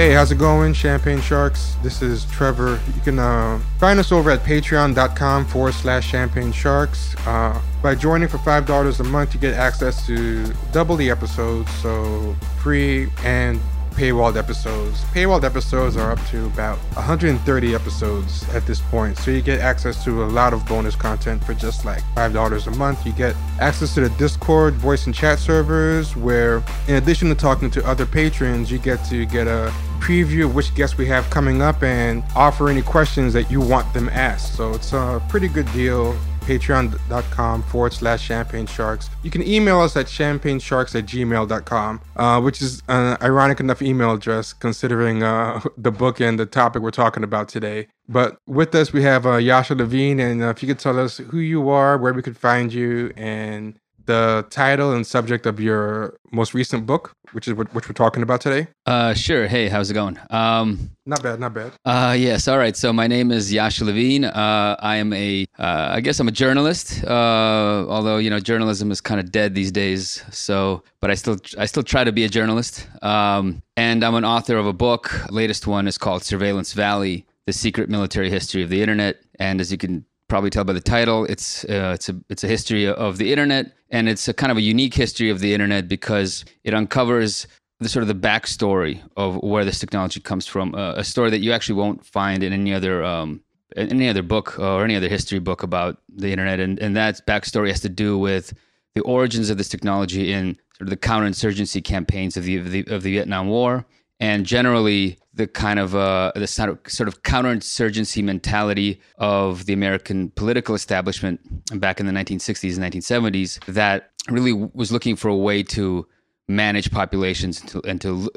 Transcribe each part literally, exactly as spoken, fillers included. Hey, how's it going, Champagne Sharks? This is Trevor. You can uh, find us over at patreon.com forward slash Champagne Sharks. Uh, by joining for five dollars a month, you get access to double the episodes, so free and paywalled episodes. Paywalled episodes are up to about one hundred thirty episodes at this point, so you get access to a lot of bonus content for just like five dollars a month. You get access to the Discord, voice and chat servers, where in addition to talking to other patrons, you get to get a preview of which guests we have coming up and offer any questions that you want them asked. So it's a pretty good deal. Patreon.com forward slash Champagne Sharks. You can email us at champagnesharks at gmail.com, uh, which is an ironic enough email address considering uh, the book and the topic we're talking about today. But with us, we have uh, Yasha Levine, and uh, if you could tell us who you are, where we could find you, and the title and subject of your most recent book, which is what which we're talking about today. Uh, sure. Hey, how's it going? Um, not bad, not bad. Uh, yes. All right. So my name is Yasha Levine. Uh, I am a, uh, I guess I'm a journalist. Uh, although you know, journalism is kind of dead these days. So, but I still, I still try to be a journalist. Um, and I'm an author of a book. The latest one is called Surveillance Valley: The Secret Military History of the Internet. And as you can probably tell by the title, it's uh, it's a it's a history of the internet, and it's a kind of a unique history of the internet because it uncovers the sort of the backstory of where this technology comes from, uh, a story that you actually won't find in any other um, any other book or any other history book about the internet, and and that backstory has to do with the origins of this technology in sort of the counterinsurgency campaigns of the of the, of the Vietnam War, and generally the kind of uh, the sort of, sort of counterinsurgency mentality of the American political establishment back in the nineteen sixties and nineteen seventies that really was looking for a way to manage populations to, and to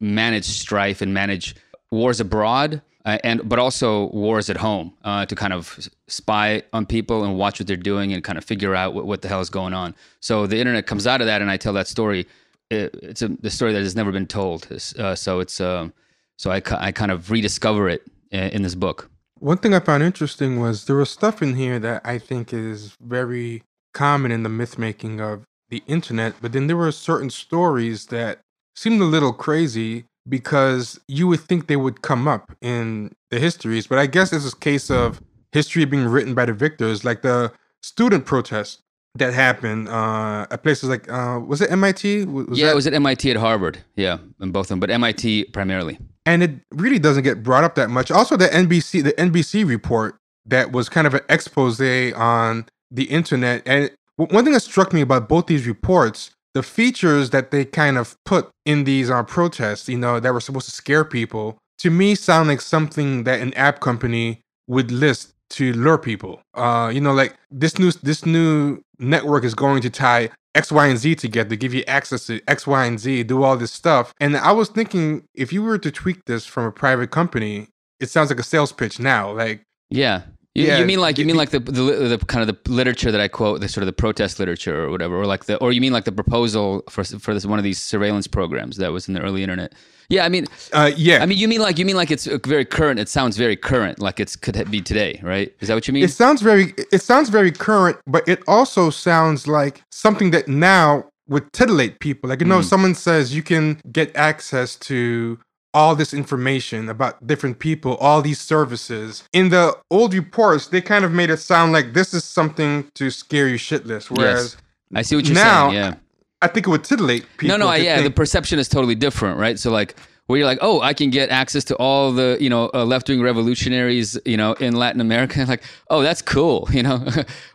manage strife and manage wars abroad, uh, and but also wars at home, uh, to kind of spy on people and watch what they're doing and kind of figure out what, what the hell is going on. So the internet comes out of that, and I tell that story. It, it's a the story that has never been told. Uh, so it's um, so I, I kind of rediscover it in this book. One thing I found interesting was there was stuff in here that I think is very common in the myth-making of the internet, but then there were certain stories that seemed a little crazy because you would think they would come up in the histories, but I guess it's a case of history being written by the victors, like the student protest that happened uh, at places like, uh, was it M I T? Was yeah, that- it was at M I T at Harvard. Yeah, in both of them, but M I T primarily. And it really doesn't get brought up that much. Also, the N B C, the N B C report that was kind of an expose on the internet. And one thing that struck me about both these reports, the features that they kind of put in these uh, protests, you know, that were supposed to scare people, to me sound like something that an app company would list to lure people. Uh, you know, like this new this new network is going to tie X, Y, and Z together, give you access to X, Y, and Z, do all this stuff. And I was thinking, if you were to tweak this from a private company, it sounds like a sales pitch now. Like, yeah, you, yeah, you mean like you mean like the, the the kind of the literature that I quote, the sort of the protest literature or whatever, or like the or you mean like the proposal for for this one of these surveillance programs that was in the early internet. Yeah, I mean, uh, yeah, I mean, you mean like you mean like it's very current. It sounds very current, like it could be today, right? Is that what you mean? It sounds very, it sounds very current, but it also sounds like something that now would titillate people. Like you know, mm. if someone says you can get access to all this information about different people, all these services. In the old reports, they kind of made it sound like this is something to scare you shitless. Whereas yes. I see what you're now, saying. Yeah. I think it would titillate people. No, no, I, yeah, think. The perception is totally different, right? So like where you're like, oh, I can get access to all the, you know, uh, left-wing revolutionaries, you know, in Latin America. Like, oh, that's cool, you know?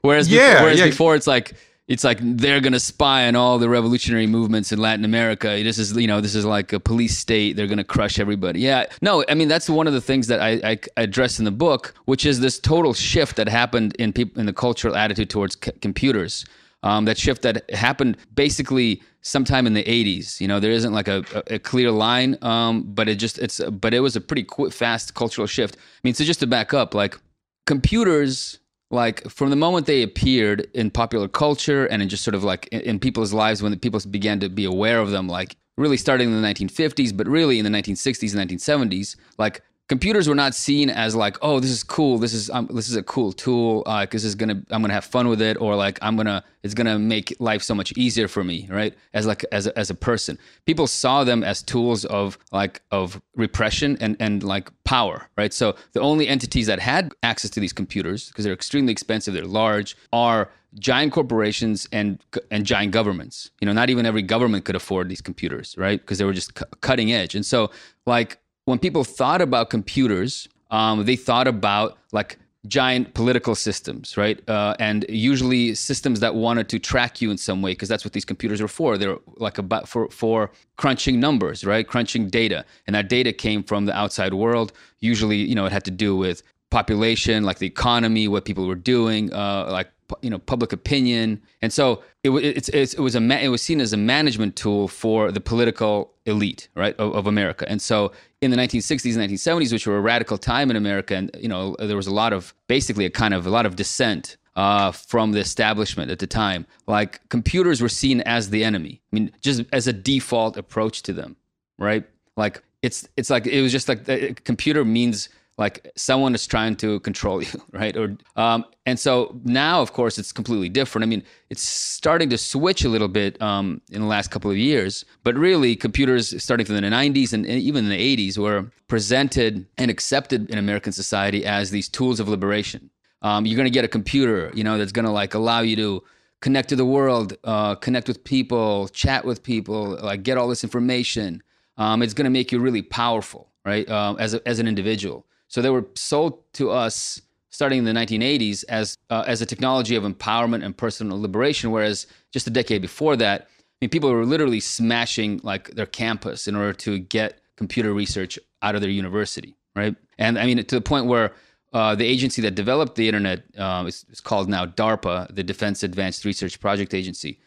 whereas yeah, before, whereas yeah. before it's like, it's like they're going to spy on all the revolutionary movements in Latin America. This is, you know, this is like a police state. They're going to crush everybody. Yeah. No, I mean, that's one of the things that I, I address in the book, which is this total shift that happened in people in the cultural attitude towards c- computers. Um, that shift that happened basically sometime in the eighties. You know, there isn't like a, a, a clear line, um, but it just it's but it was a pretty quick, fast cultural shift. I mean, so just to back up, like computers, like from the moment they appeared in popular culture and in just sort of like in, in people's lives when the people began to be aware of them, like really starting in the nineteen fifties, but really in the nineteen sixties and nineteen seventies, like computers were not seen as like, oh, this is cool. This is um, this is a cool tool. Uh, this is gonna I'm gonna have fun with it, or like I'm gonna it's gonna make life so much easier for me, right? As like as a, as a person, people saw them as tools of like of repression and and like power, right? So the only entities that had access to these computers, because they're extremely expensive, they're large, are giant corporations and and giant governments. You know, not even every government could afford these computers, right? Because they were just cu- cutting edge, and so like. When people thought about computers, um, they thought about like giant political systems, right? Uh, and usually systems that wanted to track you in some way, because that's what these computers were for. They're like about for for crunching numbers, right? Crunching data, and that data came from the outside world. Usually, you know, it had to do with population, like the economy, what people were doing, uh, like you know, public opinion, and so it, it, it, it was a ma- it was seen as a management tool for the political elite, right, of, of America, and so. In the nineteen sixties and nineteen seventies, which were a radical time in America, and you know there was a lot of basically a kind of a lot of dissent uh, from the establishment at the time. Like computers were seen as the enemy. I mean, just as a default approach to them, right? Like it's it's like it was just like the computer means like someone is trying to control you, right? Or um, and so now, of course, it's completely different. I mean, it's starting to switch a little bit um, in the last couple of years, but really computers starting from the nineties and even in the eighties were presented and accepted in American society as these tools of liberation. Um, you're going to get a computer, you know, that's going to like allow you to connect to the world, uh, connect with people, chat with people, like get all this information. Um, it's going to make you really powerful, right? Uh, as a, as an individual. So they were sold to us starting in the nineteen eighties as uh, as a technology of empowerment and personal liberation, whereas just a decade before that, I mean, people were literally smashing like their campus in order to get computer research out of their university, right? And I mean, to the point where uh, the agency that developed the internet uh, is, is called now DARPA, the Defense Advanced Research Project Agency.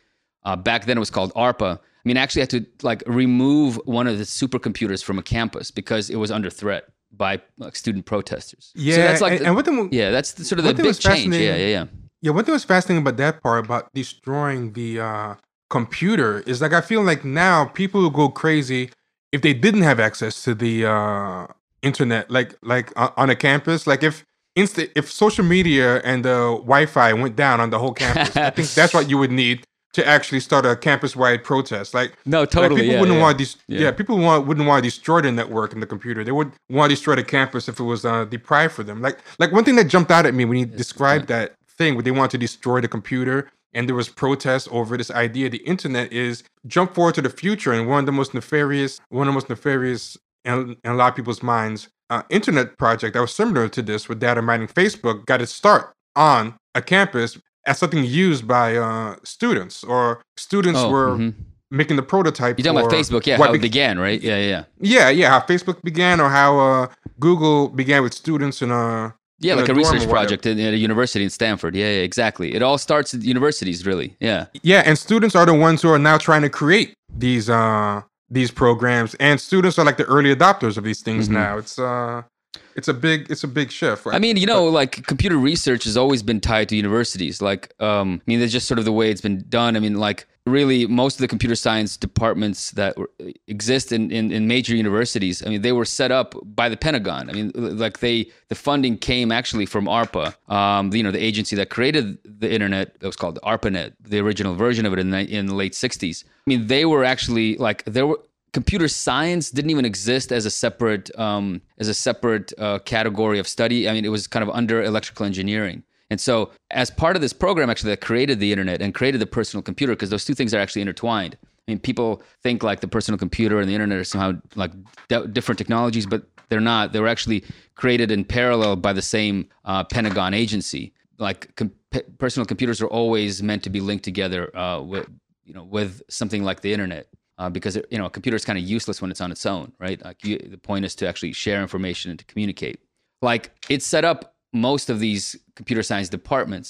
Uh, back then it was called ARPA. I mean, actually had to like remove one of the supercomputers from a campus because it was under threat. By like, student protesters. Yeah, so that's like, and, and one thing, yeah, that's the, sort of the big change. Yeah, yeah, yeah. Yeah, one thing was fascinating about that part about destroying the uh, computer is like I feel like now people will go crazy if they didn't have access to the uh, internet, like like uh, on a campus. Like if insta- if social media and the uh, Wi-Fi went down on the whole campus, I think that's what you would need to actually start a campus-wide protest. Like no, totally. Like people yeah, wouldn't yeah. want these. Yeah. yeah, people want wouldn't want to destroy the network and the computer. They would want to destroy the campus if it was uh, deprived for them. Like like one thing that jumped out at me when you it's described fun. that thing where they want to destroy the computer and there was protest over this idea. The internet is jump forward to the future, and one of the most nefarious, one of the most nefarious, in, in a lot of people's minds, uh, internet project that was similar to this with data mining. Facebook got its start on a campus. As something used by uh, students, or students oh, were mm-hmm. making the prototype. You're talking about Facebook, yeah, how be- it began, right? Yeah, yeah, yeah, yeah. How Facebook began, or how uh, Google began with students in a yeah, in like a, a research project at a university in Stanford. Yeah, yeah, exactly. It all starts at universities, really. Yeah, yeah, and students are the ones who are now trying to create these uh, these programs, and students are like the early adopters of these things mm-hmm. now. It's. Uh, It's a big, it's a big shift. Right? I mean, you know, like computer research has always been tied to universities. Like, um, I mean, that's just sort of the way it's been done. I mean, like really most of the computer science departments that were, exist in, in, in major universities, I mean, they were set up by the Pentagon. I mean, like they, the funding came actually from ARPA, um, you know, the agency that created the internet, that was called ARPANET, the original version of it in the, in the late sixties. I mean, they were actually like, there were, computer science didn't even exist as a separate um, as a separate uh, category of study. I mean, it was kind of under electrical engineering. And so as part of this program, actually, that created the internet and created the personal computer, because those two things are actually intertwined. I mean, people think like the personal computer and the internet are somehow like d- different technologies, but they're not. They were actually created in parallel by the same uh, Pentagon agency. Like com- personal computers are always meant to be linked together uh, with, you know, with something like the internet. Uh, because it, you know, a computer is kind of useless when it's on its own, right? Like you, the point is to actually share information and to communicate. Like it set up most of these computer science departments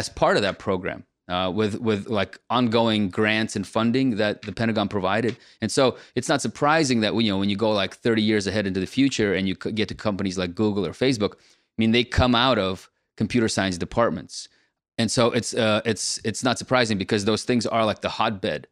as part of that program, uh, with with like ongoing grants and funding that the Pentagon provided. And so it's not surprising that you know when you go like thirty years ahead into the future and you get to companies like Google or Facebook, I mean, they come out of computer science departments. And so it's uh, it's it's not surprising because those things are like the hotbed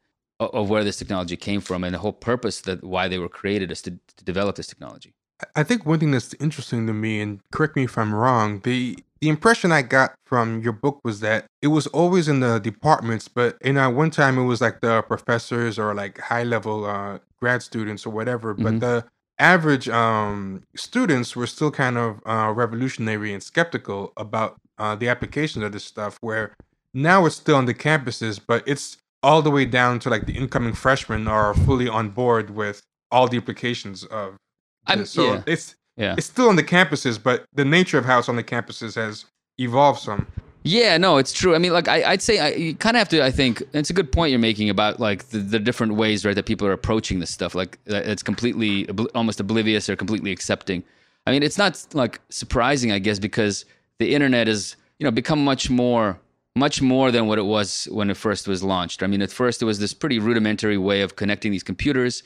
of where this technology came from and the whole purpose that why they were created is to, to develop this technology. I think one thing that's interesting to me, and correct me if I'm wrong, the the impression I got from your book was that it was always in the departments, but you know, at one time it was like the professors or like high level uh, grad students or whatever, mm-hmm. but the average um, students were still kind of uh, revolutionary and skeptical about uh, the application of this stuff, where now it's still on the campuses, but it's all the way down to like the incoming freshmen are fully on board with all the implications of I'm, this. So yeah. it's yeah. it's still on the campuses, but the nature of how it's on the campuses has evolved some. Yeah, no, it's true. I mean, like, I, I'd say I, you kind of have to, I think, it's a good point you're making about, like, the, the different ways, right, that people are approaching this stuff. Like, it's completely, almost oblivious or completely accepting. I mean, it's not, like, surprising, I guess, because the internet has, you know, become much more... much more than what it was when it first was launched. I mean, at first it was this pretty rudimentary way of connecting these computers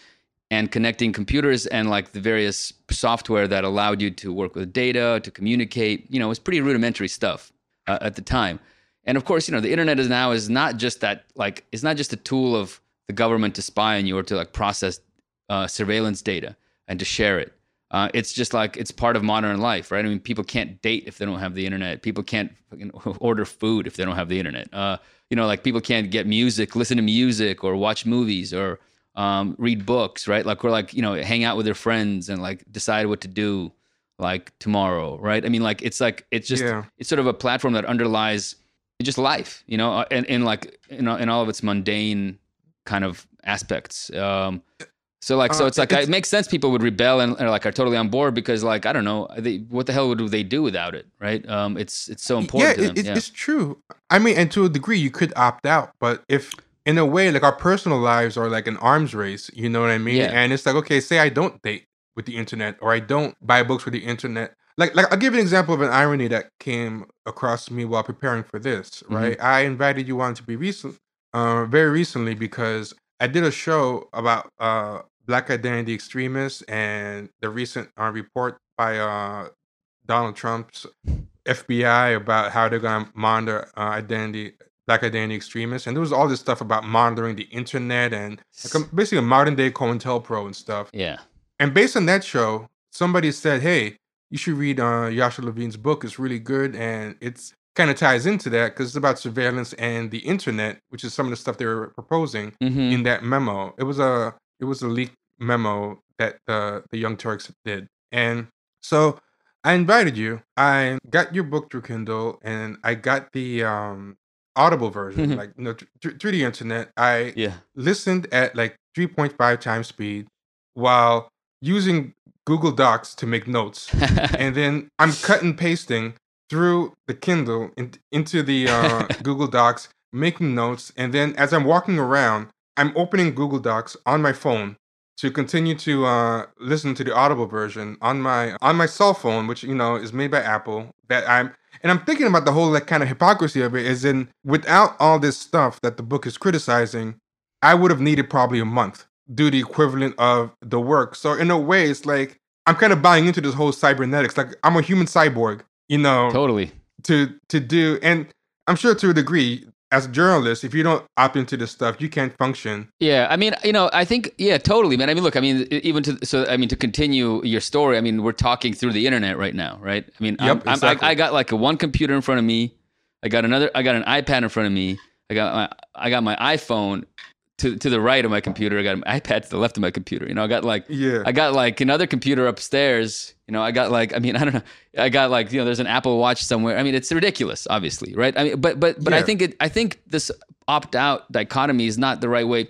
and connecting computers and like the various software that allowed you to work with data, to communicate. You know, it was pretty rudimentary stuff uh, at the time. And of course, you know, the internet is now is not just that, like, it's not just a tool of the government to spy on you or to like process uh, surveillance data and to share it. Uh, it's just like, it's part of modern life, right? I mean, people can't date if they don't have the internet. People can't fucking order food if they don't have the internet. Uh, you know, like people can't get music, listen to music or watch movies or um, read books, right? Like we're like, you know, hang out with their friends and like decide what to do like tomorrow, right? I mean, like, it's like, it's just, yeah. it's sort of a platform that underlies just life, you know, and, and like, you know, in all of its mundane kind of aspects. Um, So like, uh, so it's like, it's, it makes sense people would rebel and, and like are totally on board because like, I don't know, they, what the hell would they do without it, right? Um, it's it's so important yeah, to them. It, yeah, it's true. I mean, and to a degree, you could opt out, but if, in a way, like our personal lives are like an arms race, you know what I mean? Yeah. And it's like, okay, say I don't date with the internet or I don't buy books with the internet. Like, like I'll give you an example of an irony that came across to me while preparing for this, right? Mm-hmm. I invited you on to be recent, uh, very recently because I did a show about... Uh, Black identity extremists and the recent uh, report by uh, Donald Trump's F B I about how they're going to monitor uh, identity, Black identity extremists. And there was all this stuff about monitoring the internet and like, basically a modern day COINTELPRO and stuff. Yeah. And based on that show, somebody said, hey, you should read uh, Yasha Levine's book. It's really good. And it's kind of ties into that because it's about surveillance and the internet, which is some of the stuff they were proposing mm-hmm. in that memo. It was a... It was a leaked memo that uh, the Young Turks did. And so I invited you. I got your book through Kindle, and I got the um, Audible version, like you know, th- th- through the internet. I yeah. listened at like three point five times speed while using Google Docs to make notes. And then I'm cut and pasting through the Kindle in- into the uh, Google Docs, making notes. And then as I'm walking around, I'm opening Google Docs on my phone to continue to uh, listen to the Audible version on my on my cell phone, which you know is made by Apple. That I'm and I'm thinking about the whole like kind of hypocrisy of it. Is in without all this stuff that the book is criticizing, I would have needed probably a month do the equivalent of the work. So in a way, it's like I'm kind of buying into this whole cybernetics. Like I'm a human cyborg, you know. Totally. To to do, and I'm sure to a degree. As a journalist, if you don't opt into this stuff, you can't function. Yeah, I mean, you know, I think, yeah, totally, man. I mean, look, I mean, even to, so, I mean, to continue your story, I mean, we're talking through the internet right now, right? I mean, yep, I'm, exactly. I'm, I, I got like a one computer in front of me. I got another, I got an iPad in front of me. I got my, I got my iPhone to to the right of my computer. I got my iPad to the left of my computer. You know, I got like, yeah. I got like another computer upstairs. You know, I got like, I mean, I don't know. I got like, you know, there's an Apple Watch somewhere. I mean, it's ridiculous, obviously, right? I mean, but but but yeah. I think it. I think this opt-out dichotomy is not the right way,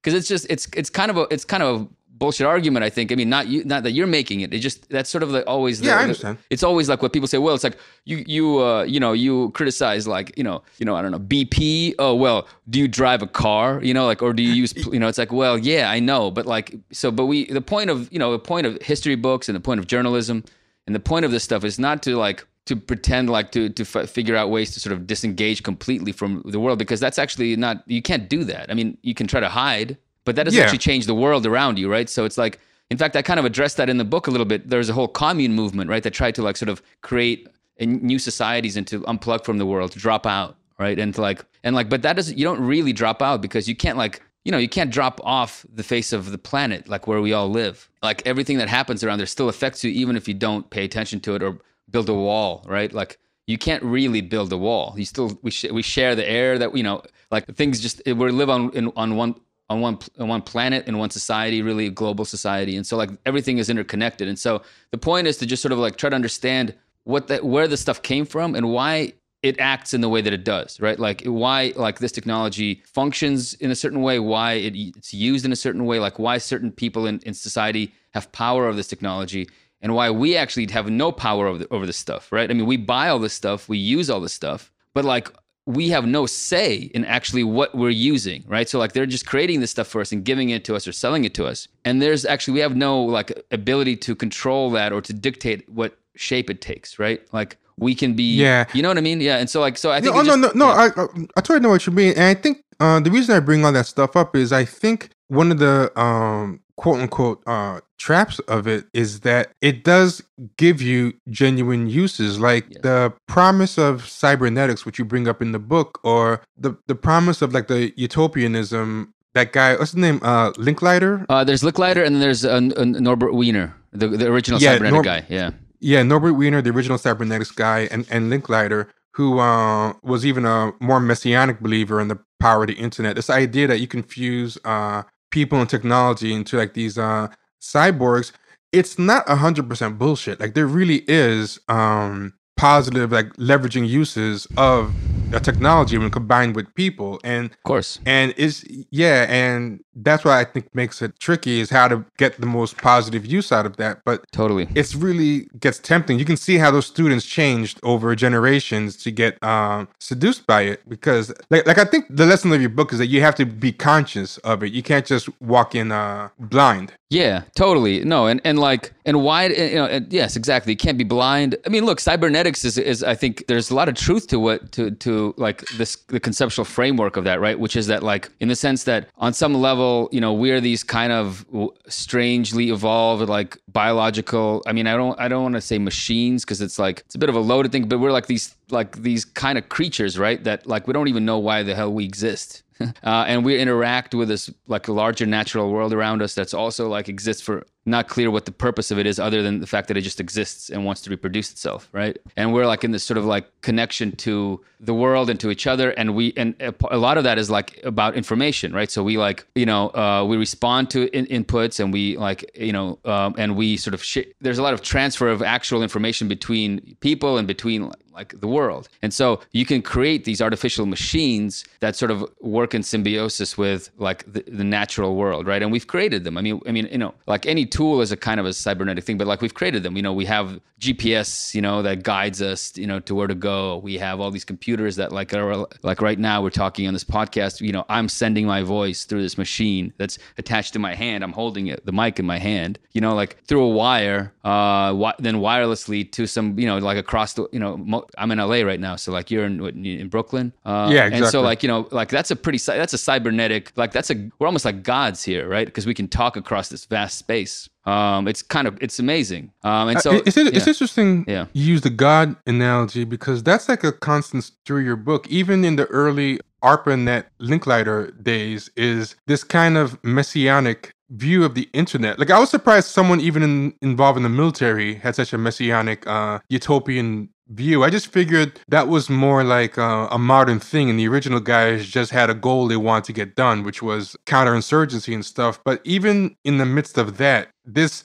because it's just it's it's kind of a it's kind of a bullshit argument. I think. I mean, not you, not that you're making it. It just that's sort of like always. Yeah, the, I understand. The, it's always like what people say. Well, it's like you you uh, you know you criticize like you know you know I don't know B P. Oh well, do you drive a car? You know, like or do you use you know? It's like well, yeah, I know, but like so. But we the point of you know the point of history books and the point of journalism. And the point of this stuff is not to like to pretend like to to f- figure out ways to sort of disengage completely from the world, because that's actually not you can't do that. I mean, you can try to hide, but that doesn't yeah. actually change the world around you, right? So it's like, in fact, I kind of addressed that in the book a little bit. There's a whole commune movement, right, that tried to like sort of create a new societies and to unplug from the world, to drop out, right, and to like and like, but that doesn't you don't really drop out because you can't like. you know, you can't drop off the face of the planet, like where we all live. Like everything that happens around there still affects you, even if you don't pay attention to it or build a wall, right? Like you can't really build a wall. You still, we, sh- we share the air that, you know, like things just, we live on, in, on one, on one, on one planet, in one society, really a global society. And so like everything is interconnected. And so the point is to just sort of like try to understand what the, where the stuff came from and why it acts in the way that it does, right? Like why, like this technology functions in a certain way, why it, it's used in a certain way, like why certain people in, in society have power over this technology and why we actually have no power over, the, over this stuff, right? I mean, we buy all this stuff, we use all this stuff, but like we have no say in actually what we're using, right? So like they're just creating this stuff for us and giving it to us or selling it to us. And there's actually, we have no like ability to control that or to dictate what shape it takes, right? Like we can be, yeah. you know what I mean? Yeah. And so like, so I think- No, no, just, no, no. Yeah. I, I, I totally know what you mean. And I think uh, the reason I bring all that stuff up is I think one of the um, quote unquote uh, traps of it is that it does give you genuine uses, like yeah. the promise of cybernetics, which you bring up in the book, or the, the promise of like the utopianism, that guy, what's his name? Uh, Licklider? Uh, there's Licklider and then there's uh, uh, Norbert Wiener, the, the original yeah, cybernetic Nor- guy. Yeah. Yeah, Norbert Wiener, the original cybernetics guy, and, and Licklider, who uh, was even a more messianic believer in the power of the internet. This idea that you can fuse uh, people and technology into like these uh, cyborgs, it's not one hundred percent bullshit. Like there really is um, positive like leveraging uses of a technology when combined with people. And of course. And it's, yeah, and that's what I think makes it tricky is how to get the most positive use out of that. But totally, it's really gets tempting. You can see how those students changed over generations to get um, seduced by it because, like, like I think the lesson of your book is that you have to be conscious of it. You can't just walk in uh, blind. Yeah, totally. No, and and like and why? You know, and yes, exactly. You can't be blind. I mean, look, cybernetics is is I think there's a lot of truth to what to to like this the conceptual framework of that, right? Which is that like in the sense that on some level, you know, we're these kind of strangely evolved, like biological. I mean, I don't, I don't want to say machines because it's like it's a bit of a loaded thing. But we're like these, like these kind of creatures, right? That like we don't even know why the hell we exist, uh, and we interact with this like larger natural world around us that's also like exists for not clear what the purpose of it is, other than the fact that it just exists and wants to reproduce itself, right? And we're like in this sort of like connection to the world and to each other, and we and a lot of that is like about information, right? So we like you know uh, we respond to in- inputs, and we like you know um, and we sort of sh- there's a lot of transfer of actual information between people and between like the world, and so you can create these artificial machines that sort of work in symbiosis with like the, the natural world, right? And we've created them. I mean, I mean you know like any tool tool is a kind of a cybernetic thing, but like we've created them. You know, we have G P S, you know, that guides us, you know, to where to go. We have all these computers that like are like right now we're talking on this podcast, you know, I'm sending my voice through this machine that's attached to my hand. I'm holding it, the mic in my hand, you know, like through a wire, uh, wi- then wirelessly to some, you know, like across the, you know, mo- I'm in L A right now. So like you're in, what, in Brooklyn. Uh, yeah, exactly. And so like, you know, like that's a pretty, that's a cybernetic, like that's a, we're almost like gods here, right? Because we can talk across this vast space. Um, it's kind of, it's amazing. Um, and so uh, it's, it's yeah. interesting yeah. you use the God analogy because that's like a constant through your book, even in the early ARPANET Licklider days is this kind of messianic view of the internet. Like I was surprised someone even in, involved in the military had such a messianic uh, utopian view. I just figured that was more like a, a modern thing, and the original guys just had a goal they wanted to get done, which was counterinsurgency and stuff. But even in the midst of that, this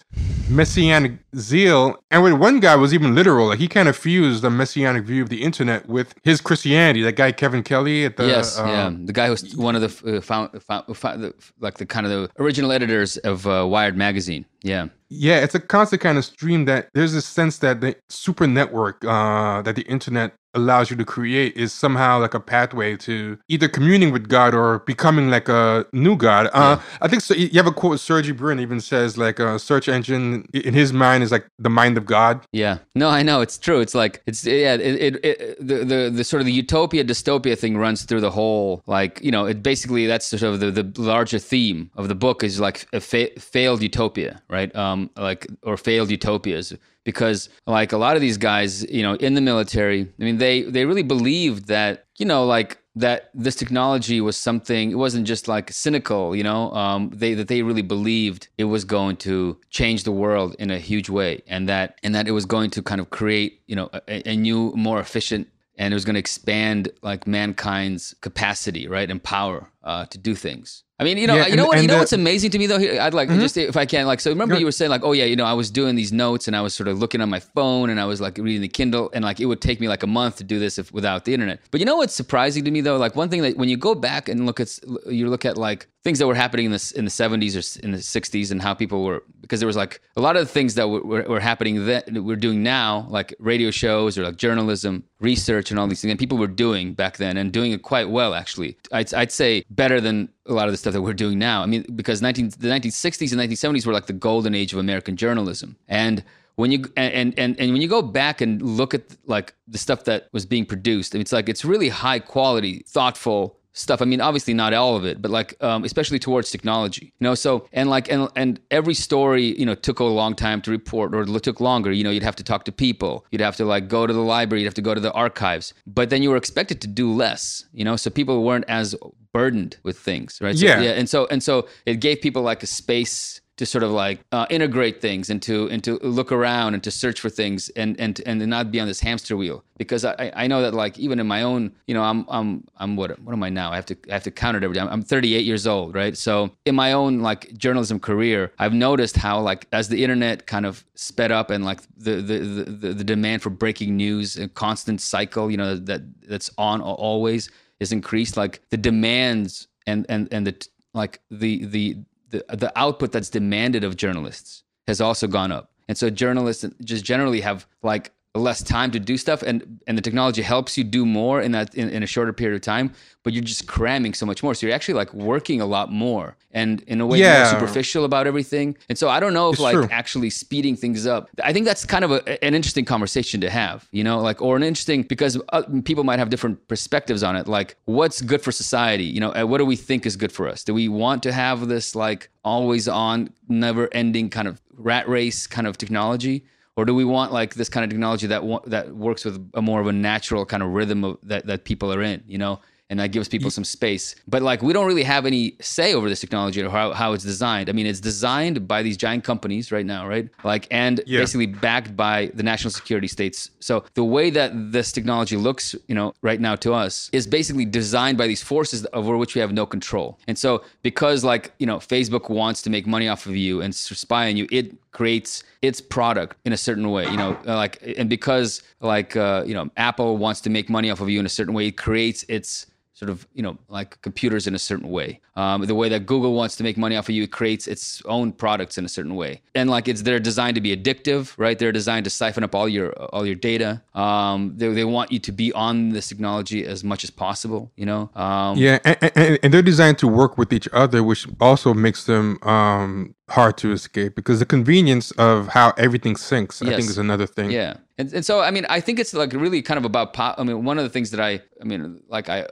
messianic zeal, and with one guy was even literal. Like he kind of fused the messianic view of the internet with his Christianity. That guy Kevin Kelly at the yes, um, yeah, the guy who's one of the uh, found, found, found, like the kind of the original editors of uh, Wired magazine. Yeah. Yeah, it's a constant kind of stream that there's a sense that the super network uh, that the internet allows you to create is somehow like a pathway to either communing with God or becoming like a new God. Uh, yeah. I think so. You have a quote, Sergey Brin even says like a search engine in his mind is like the mind of God. Yeah, no, I know it's true. It's like, it's yeah, it, it, it the, the, the sort of the utopia dystopia thing runs through the whole, like, you know, it basically that's sort of the, the larger theme of the book is like a fa- failed utopia, right? Um, like, or failed utopias. Because like a lot of these guys, you know, in the military, I mean, they, they really believed that, you know, like that this technology was something, it wasn't just like cynical, you know, um, they, that they really believed it was going to change the world in a huge way, and that, and that it was going to kind of create, you know, a, a new, more efficient, and it was going to expand like mankind's capacity, right, and power uh, to do things. I mean, you know, yeah, you and, know what, you know the, what's amazing to me though. I'd like mm-hmm. just if I can, like, so remember you were saying like, oh yeah, you know, I was doing these notes and I was sort of looking on my phone and I was like reading the Kindle and like it would take me like a month to do this if, without the internet. But you know what's surprising to me though, like one thing that when you go back and look at you look at like things that were happening in the in the seventies or in the sixties and how people were, because there was like a lot of the things that were, were, were happening that we're doing now, like radio shows or like journalism, research, and all these things, and people were doing back then and doing it quite well actually. I'd I'd say better than a lot of the stuff that we're doing now. I mean, because nineteen, the nineteen sixties and nineteen seventies were like the golden age of American journalism. And when you and and and when you go back and look at like the stuff that was being produced, I mean, it's like it's really high quality, thoughtful stuff. I mean, obviously not all of it, but like um, especially towards technology, you know. So and like and and every story, you know, took a long time to report, or took longer. You know, you'd have to talk to people, you'd have to like go to the library, you'd have to go to the archives. But then you were expected to do less, you know. So people weren't as burdened with things, right? So, yeah. yeah. And so and so it gave people like a space to sort of like uh, integrate things and to, and to look around and to search for things and and and to not be on this hamster wheel. Because I, I know that like even in my own, you know, I'm I'm I'm what what am I now? I have to I have to count it every day. I'm thirty-eight years old, right? So in my own like journalism career, I've noticed how like as the internet kind of sped up and like the the the, the, the demand for breaking news, a constant cycle, you know, that that's on always is increased. Like the demands and and and the like the the The, the output that's demanded of journalists has also gone up. And so journalists just generally have like less time to do stuff, and, and the technology helps you do more in that in, in a shorter period of time, but you're just cramming so much more. So you're actually like working a lot more and in a way yeah. more superficial about everything. And so I don't know if it's like true. actually speeding things up. I think that's kind of a, an interesting conversation to have, you know, like, or an interesting, because people might have different perspectives on it. Like what's good for society, you know, what do we think is good for us? Do we want to have this like always on, never ending kind of rat race kind of technology? Or do we want like this kind of technology that that works with a more of a natural kind of rhythm of, that that people are in, you know, and that gives people some space? But like we don't really have any say over this technology or how, how it's designed. I mean, it's designed by these giant companies right now, right? Like and yeah. basically backed by the national security states. So the way that this technology looks, you know, right now to us is basically designed by these forces over which we have no control. And so because like, you know, Facebook wants to make money off of you and spy on you, it creates its product in a certain way, you know, like, and because like, uh, you know, Apple wants to make money off of you in a certain way, it creates its sort of, you know, like computers in a certain way. Um, the way that Google wants to make money off of you, it creates its own products in a certain way. And like, it's, they're designed to be addictive, right? They're designed to siphon up all your, all your data. Um, they, they want you to be on this technology as much as possible, you know? Um, yeah. And, and, and they're designed to work with each other, which also makes them, um, hard to escape, because the convenience of how everything syncs, I yes. think, is another thing. Yeah. And, and so, I mean, I think it's like really kind of about, po- I mean, one of the things that I, I mean, like I,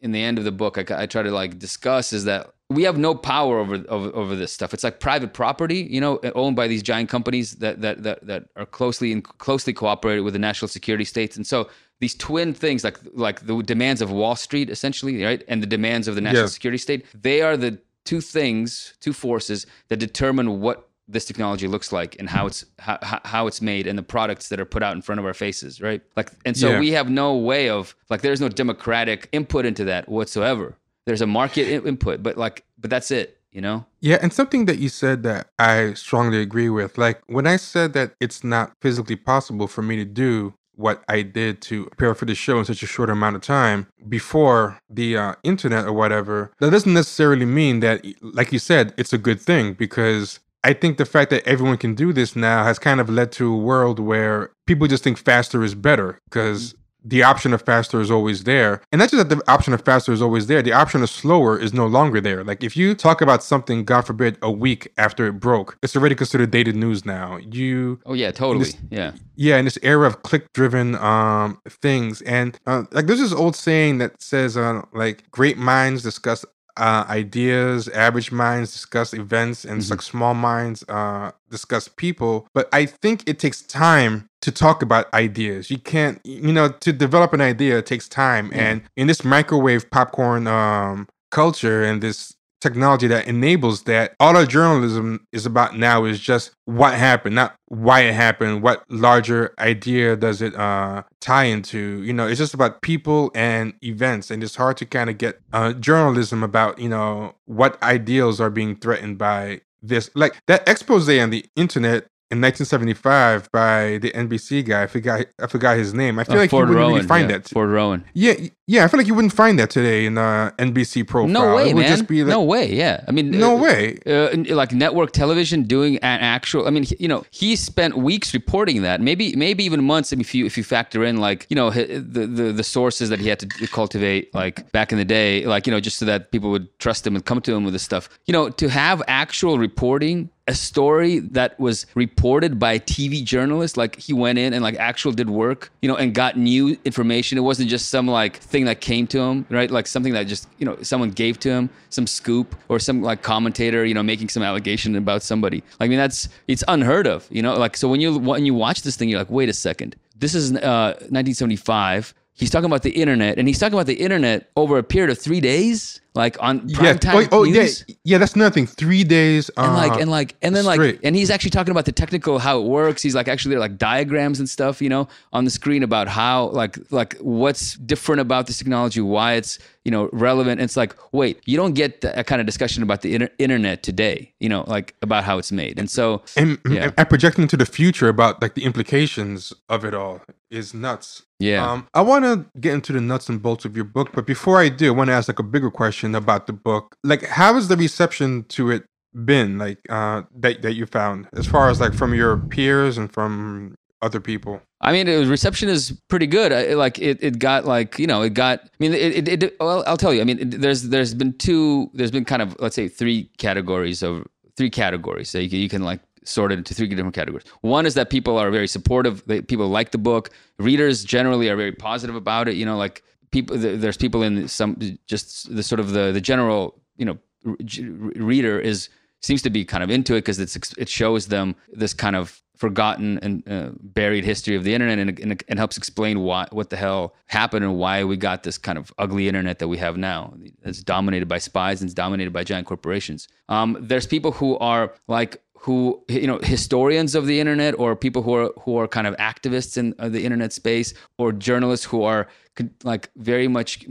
in the end of the book, I, I try to like discuss is that we have no power over, over over this stuff. It's like private property, you know, owned by these giant companies that that that that are closely and closely cooperated with the national security states. And so these twin things, like like the demands of Wall Street, essentially, right, and the demands of the national yeah. security state, they are the two things, two forces that determine what this technology looks like and how it's how, how it's made and the products that are put out in front of our faces, right? Like, and so yeah. we have no way of like, there's no democratic input into that whatsoever. There's a market in- input, but like, but that's it, you know? Yeah, and something that you said that I strongly agree with, like when I said that it's not physically possible for me to do what I did to prepare for the show in such a short amount of time before the uh, internet or whatever, that doesn't necessarily mean that, like you said, it's a good thing, because I think the fact that everyone can do this now has kind of led to a world where people just think faster is better, because the option of faster is always there. And not just that the option of faster is always there, the option of slower is no longer there. Like if you talk about something, God forbid, a week after it broke, it's already considered dated news now. You Oh yeah, totally. This, yeah. Yeah, in this era of click-driven um, things. And uh, like there's this old saying that says uh, like great minds discuss Uh, ideas, average minds discuss events, and mm-hmm. like small minds uh, discuss people. But I think it takes time to talk about ideas. You can't, you know, to develop an idea takes time. Mm. And in this microwave popcorn um, culture and this technology that enables that, all our journalism is about now is just what happened, not why it happened, what larger idea does it uh, tie into. You know, it's just about people and events, and it's hard to kind of get uh, journalism about, you know, what ideals are being threatened by this. Like that expose on the internet in nineteen seventy-five by the N B C guy, I forgot, I forgot his name. I feel uh, like Ford you wouldn't Rowan, really find yeah, that. Ford Rowan. Yeah, yeah. I feel like you wouldn't find that today in uh, N B C profile. No way, it would man. Just be like, no way. Yeah, I mean, no uh, way. Uh, like network television doing an actual. I mean, you know, he spent weeks reporting that. Maybe, maybe even months. If you if you factor in like you know the the, the sources that he had to cultivate like back in the day, like you know just so that people would trust him and come to him with this stuff. You know, to have actual reporting. A story that was reported by a T V journalist, like he went in and like actual did work, you know, and got new information. It wasn't just some like thing that came to him, right? Like something that just, you know, someone gave to him, some scoop or some like commentator, you know, making some allegation about somebody. I mean, that's, it's unheard of, you know, like, so when you, when you watch this thing, you're like, wait a second, this is uh, nineteen seventy-five. He's talking about the internet, and he's talking about the internet over a period of three days, like on primetime yeah. oh, oh, news. Yeah, yeah, that's nothing. Three days, uh, and like, and like, and then straight. Like, and he's actually talking about the technical how it works. He's like actually there like diagrams and stuff, you know, on the screen about how like like what's different about this technology, why it's you know relevant. And it's like, wait, you don't get that kind of discussion about the inter internet today, you know, like about how it's made. And so, and, yeah. and projecting to the future about like the implications of it all is nuts. Yeah. Um, I want to get into the nuts and bolts of your book, but before I do, I want to ask like a bigger question about the book. Like, how has the reception to it been, like, uh, that, that you found, as far as like from your peers and from other people? I mean, it was, reception is pretty good. I, like it, it got like, you know, it got, I mean, it, it, it well, I'll tell you, I mean, it, there's, there's been two, there's been kind of, let's say three categories of three categories. So you can, you can like, sorted into three different categories. One is that people are very supportive. They, people like the book. Readers generally are very positive about it. You know, like people, there's people in some, just the sort of the, the general, you know, reader is, seems to be kind of into it because it's, it shows them this kind of forgotten and uh, buried history of the internet, and, and, and helps explain why, what the hell happened and why we got this kind of ugly internet that we have now. It's dominated by spies and it's dominated by giant corporations. Um, there's people who are like, who, you know, historians of the internet, or people who are who are kind of activists in the internet space, or journalists who are like very much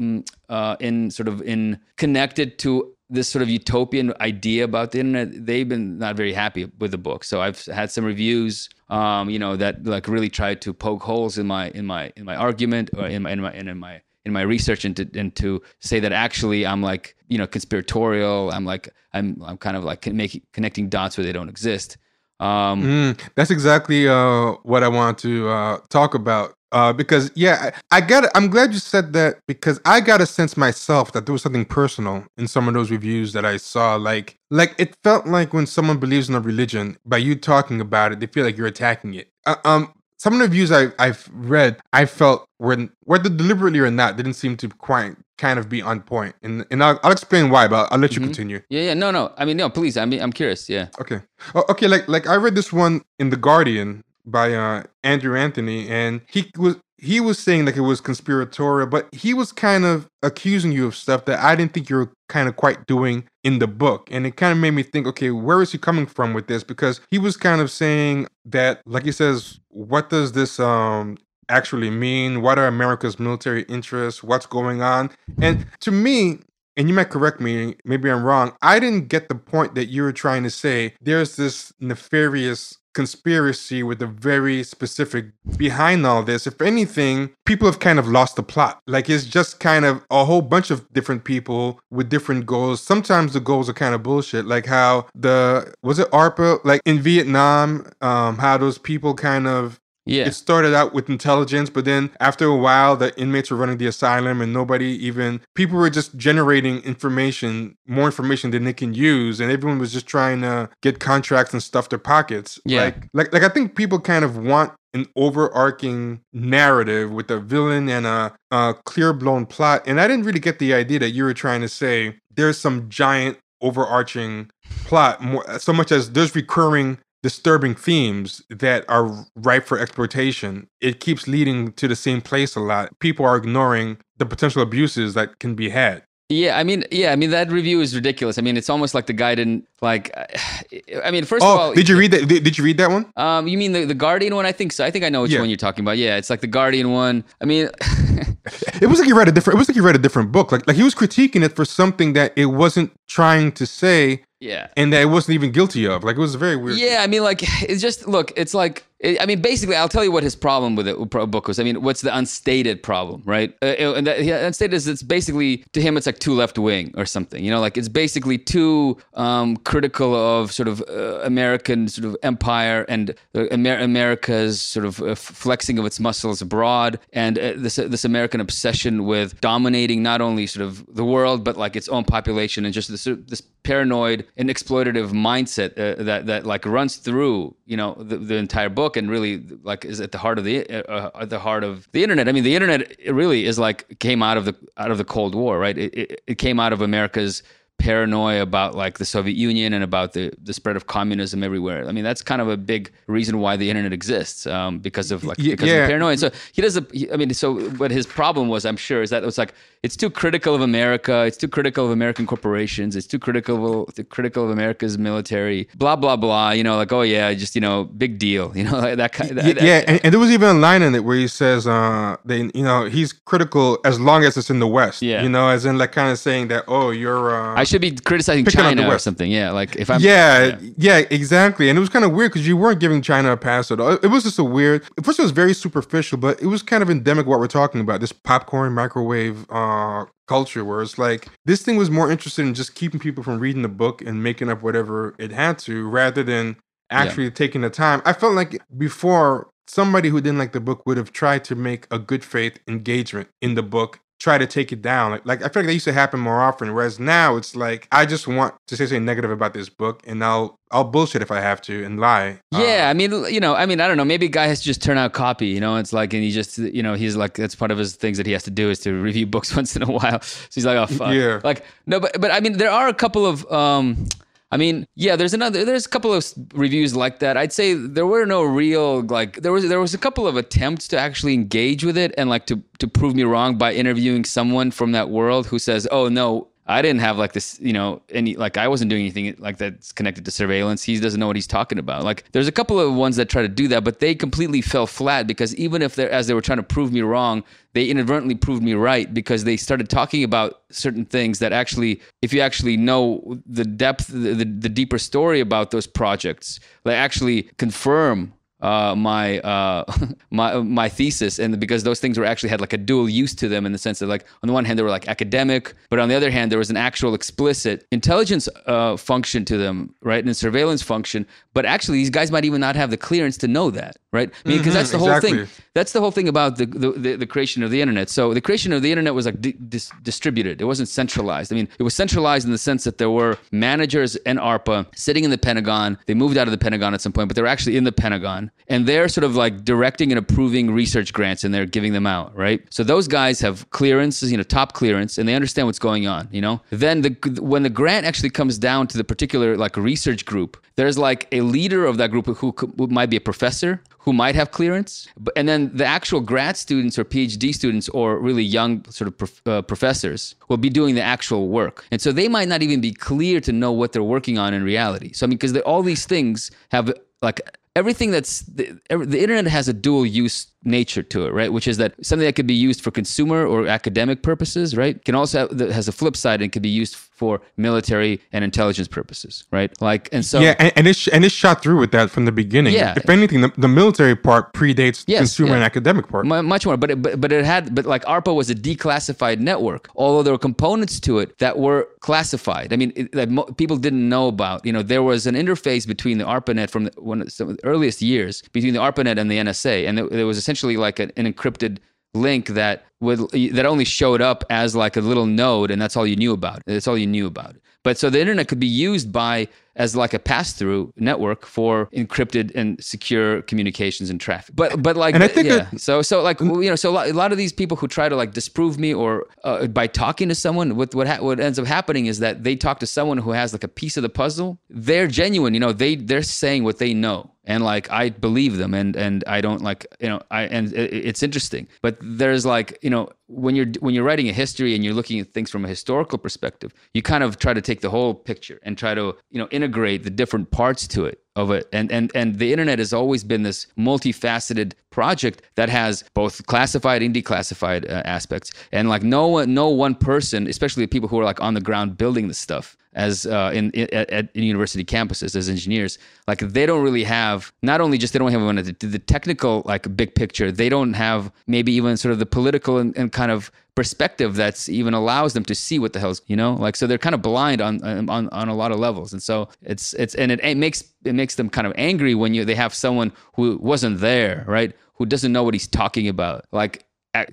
uh, in sort of in connected to this sort of utopian idea about the internet. They've been not very happy with the book. So I've had some reviews, um, you know, that like really tried to poke holes in my in my in my argument or in my in my in my in my research, and to, and to say that actually I'm like, you know, conspiratorial. I'm like, I'm, I'm kind of like making, connecting dots where they don't exist. Um, mm, that's exactly uh, what I want to uh, talk about. Uh, because yeah, I, I got. I'm glad you said that, because I got a sense myself that there was something personal in some of those reviews that I saw. Like, like it felt like when someone believes in a religion, by you talking about it, they feel like you're attacking it. Uh, um, some of the reviews I, I've read, I felt were whether deliberately or not, didn't seem to quite kind of be on point. And and I'll, I'll explain why, but I'll let you mm-hmm. continue. Yeah, yeah, no, no. I mean, no, please. I mean, I'm curious. Yeah. Okay. Oh, okay. Like like I read this one in The Guardian by uh, Andrew Anthony, and he was he was saying like it was conspiratorial, but he was kind of accusing you of stuff that I didn't think you were kind of quite doing in the book. And it kind of made me think, okay, where is he coming from with this? Because he was kind of saying that, like he says, what does this um actually mean? What are America's military interests? What's going on? And to me, and you might correct me, maybe I'm wrong, I didn't get the point that you were trying to say there's this nefarious conspiracy with a very specific behind all this. If anything, people have kind of lost the plot. Like it's just kind of a whole bunch of different people with different goals. Sometimes the goals are kind of bullshit, like how the, was it ARPA? Like in Vietnam, um, how those people kind of, yeah. It started out with intelligence, but then after a while, the inmates were running the asylum and nobody even, people were just generating information, more information than they can use. And everyone was just trying to get contracts and stuff their pockets. Yeah. Like, like, like I think people kind of want an overarching narrative with a villain and a, a clear blown plot. And I didn't really get the idea that you were trying to say there's some giant overarching plot, more so much as there's recurring disturbing themes that are ripe for exploitation, it keeps leading to the same place a lot. People are ignoring the potential abuses that can be had. Yeah, I mean, yeah, I mean, that review is ridiculous. I mean, it's almost like the guy didn't like. I mean, first oh, of all, did you read that? Did, did you read that one? Um, you mean the, the Guardian one? I think so. I think I know which yeah. one you're talking about. Yeah, it's like the Guardian one. I mean, it was like he read a different. It was like he read a different book. Like like he was critiquing it for something that it wasn't trying to say. Yeah, and that it wasn't even guilty of. Like, it was very weird. Yeah, I mean, like, it's just, look, it's like, it, I mean, basically, I'll tell you what his problem with the book was. I mean, what's the unstated problem, right? Uh, it, and that, yeah, unstated is, it's basically, to him, it's like too left-wing or something. You know, like, it's basically too um, critical of sort of uh, American sort of empire and uh, Amer- America's sort of uh, flexing of its muscles abroad, and uh, this uh, this American obsession with dominating not only sort of the world, but like its own population, and just this this paranoid and exploitative mindset uh, that that like runs through, you know, the, the entire book, and really like is at the heart of the uh, at the heart of the internet. I mean, the internet, it really is like came out of the out of the Cold War, right? It, it, it came out of America's paranoia about like the Soviet Union and about the, the spread of communism everywhere. I mean, that's kind of a big reason why the internet exists, um, because of like because yeah. of the paranoia. And so he does a, he, I mean, so what his problem was, I'm sure, is that it was like, it's too critical of America, it's too critical of American corporations, it's too critical too critical of America's military, blah, blah, blah, you know, like, oh yeah, just, you know, big deal, you know, like that kind of... Yeah, that, yeah. And, and there was even a line in it where he says, uh, they, you know, he's critical as long as it's in the West, yeah. you know, as in like kind of saying that, oh, you're... Uh, I should be criticizing China or something, yeah, like if I'm... Yeah, yeah, yeah exactly. And it was kind of weird because you weren't giving China a pass at all. It was just a weird... First, it was very superficial, but it was kind of endemic what we're talking about, this popcorn microwave... Um, Uh, culture where it's like this thing was more interested in just keeping people from reading the book and making up whatever it had to rather than actually yeah. taking the time. I felt like before somebody who didn't like the book would have tried to make a good faith engagement in the book, try to take it down. Like, like I feel like that used to happen more often, whereas now it's like, I just want to say something negative about this book and I'll I'll bullshit if I have to and lie. Yeah, uh, I mean, you know, I mean, I don't know. Maybe a guy has to just turn out copy, you know? It's like, and he just, you know, he's like, that's part of his things that he has to do is to review books once in a while. So he's like, oh, fuck. Yeah. Like, no, but, but I mean, there are a couple of... Um, I mean, yeah, there's another, there's a couple of reviews like that. I'd say there were no real, like, there was there was a couple of attempts to actually engage with it and like to, to prove me wrong by interviewing someone from that world who says, oh, no, I didn't have like this, you know, any, like I wasn't doing anything like that's connected to surveillance. He doesn't know what he's talking about. Like there's a couple of ones that try to do that, but they completely fell flat because even if they're, as they were trying to prove me wrong, they inadvertently proved me right because they started talking about certain things that actually, if you actually know the depth, the, the, the deeper story about those projects, they actually confirm Uh, my uh, my my thesis, and because those things were actually had like a dual use to them in the sense that like on the one hand they were like academic, but on the other hand there was an actual explicit intelligence uh, function to them, right, and a surveillance function. But actually these guys might even not have the clearance to know that, right? I mean, because mm-hmm, that's the whole exactly. thing. That's the whole thing about the, the, the, the creation of the internet. So the creation of the internet was like di- dis- distributed. It wasn't centralized. I mean, it was centralized in the sense that there were managers in ARPA sitting in the Pentagon. They moved out of the Pentagon at some point, but they were actually in the Pentagon. And they're sort of like directing and approving research grants and they're giving them out, right? So those guys have clearances, you know, top clearance, and they understand what's going on, you know? Then the when the grant actually comes down to the particular like research group, there's like a leader of that group who, who might be a professor, who might have clearance, and then the actual grad students or PhD students or really young sort of prof- uh, professors will be doing the actual work. And so they might not even be clear to know what they're working on in reality. So, I mean, because all these things have like... Everything that's, the, the internet has a dual use nature to it, right? Which is that something that could be used for consumer or academic purposes, right? Can also, have, has a flip side and can be used for military and intelligence purposes, right? Like, and so... Yeah, and, and, it's, and it's shot through with that from the beginning. Yeah. If anything, the, the military part predates yes, consumer yeah. and academic part. M- much more, but it, but, but it had, but like ARPA was a declassified network, although there were components to it that were classified. I mean, it, that mo- people didn't know about, you know, there was an interface between the ARPANET from the, one, some of the earliest years between the ARPANET and the N S A, and there was essentially like an, an encrypted link that would that only showed up as like a little node, and that's all you knew about. That's all you knew about. But so the internet could be used by as like a pass-through network for encrypted and secure communications and traffic. But but like, and I think yeah. that, so so like you know, so a lot of these people who try to like disprove me or uh, by talking to someone, what what ha what ends up happening is that they talk to someone who has like a piece of the puzzle. They're genuine, you know. They they're saying what they know, and like I believe them, and and I don't like you know I and it, it's interesting. But there's like you know when you're when you're writing a history and you're looking at things from a historical perspective, you kind of try to take the whole picture and try to you know. integrate the different parts to it of it. And, and, and the internet has always been this multifaceted project that has both classified and declassified uh, aspects. And like no one, no one person, especially people who are like on the ground building this stuff as uh, in, in, at, in university campuses as engineers, like they don't really have, not only just, they don't have one of the, the technical, like big picture, they don't have maybe even sort of the political and, and kind of perspective that's even allows them to see what the hell's, you know, like, so they're kind of blind on, on, on a lot of levels. And so it's, it's, and it, it makes, it makes them kind of angry when you, they have someone who wasn't there, right? Who doesn't know what he's talking about. Like,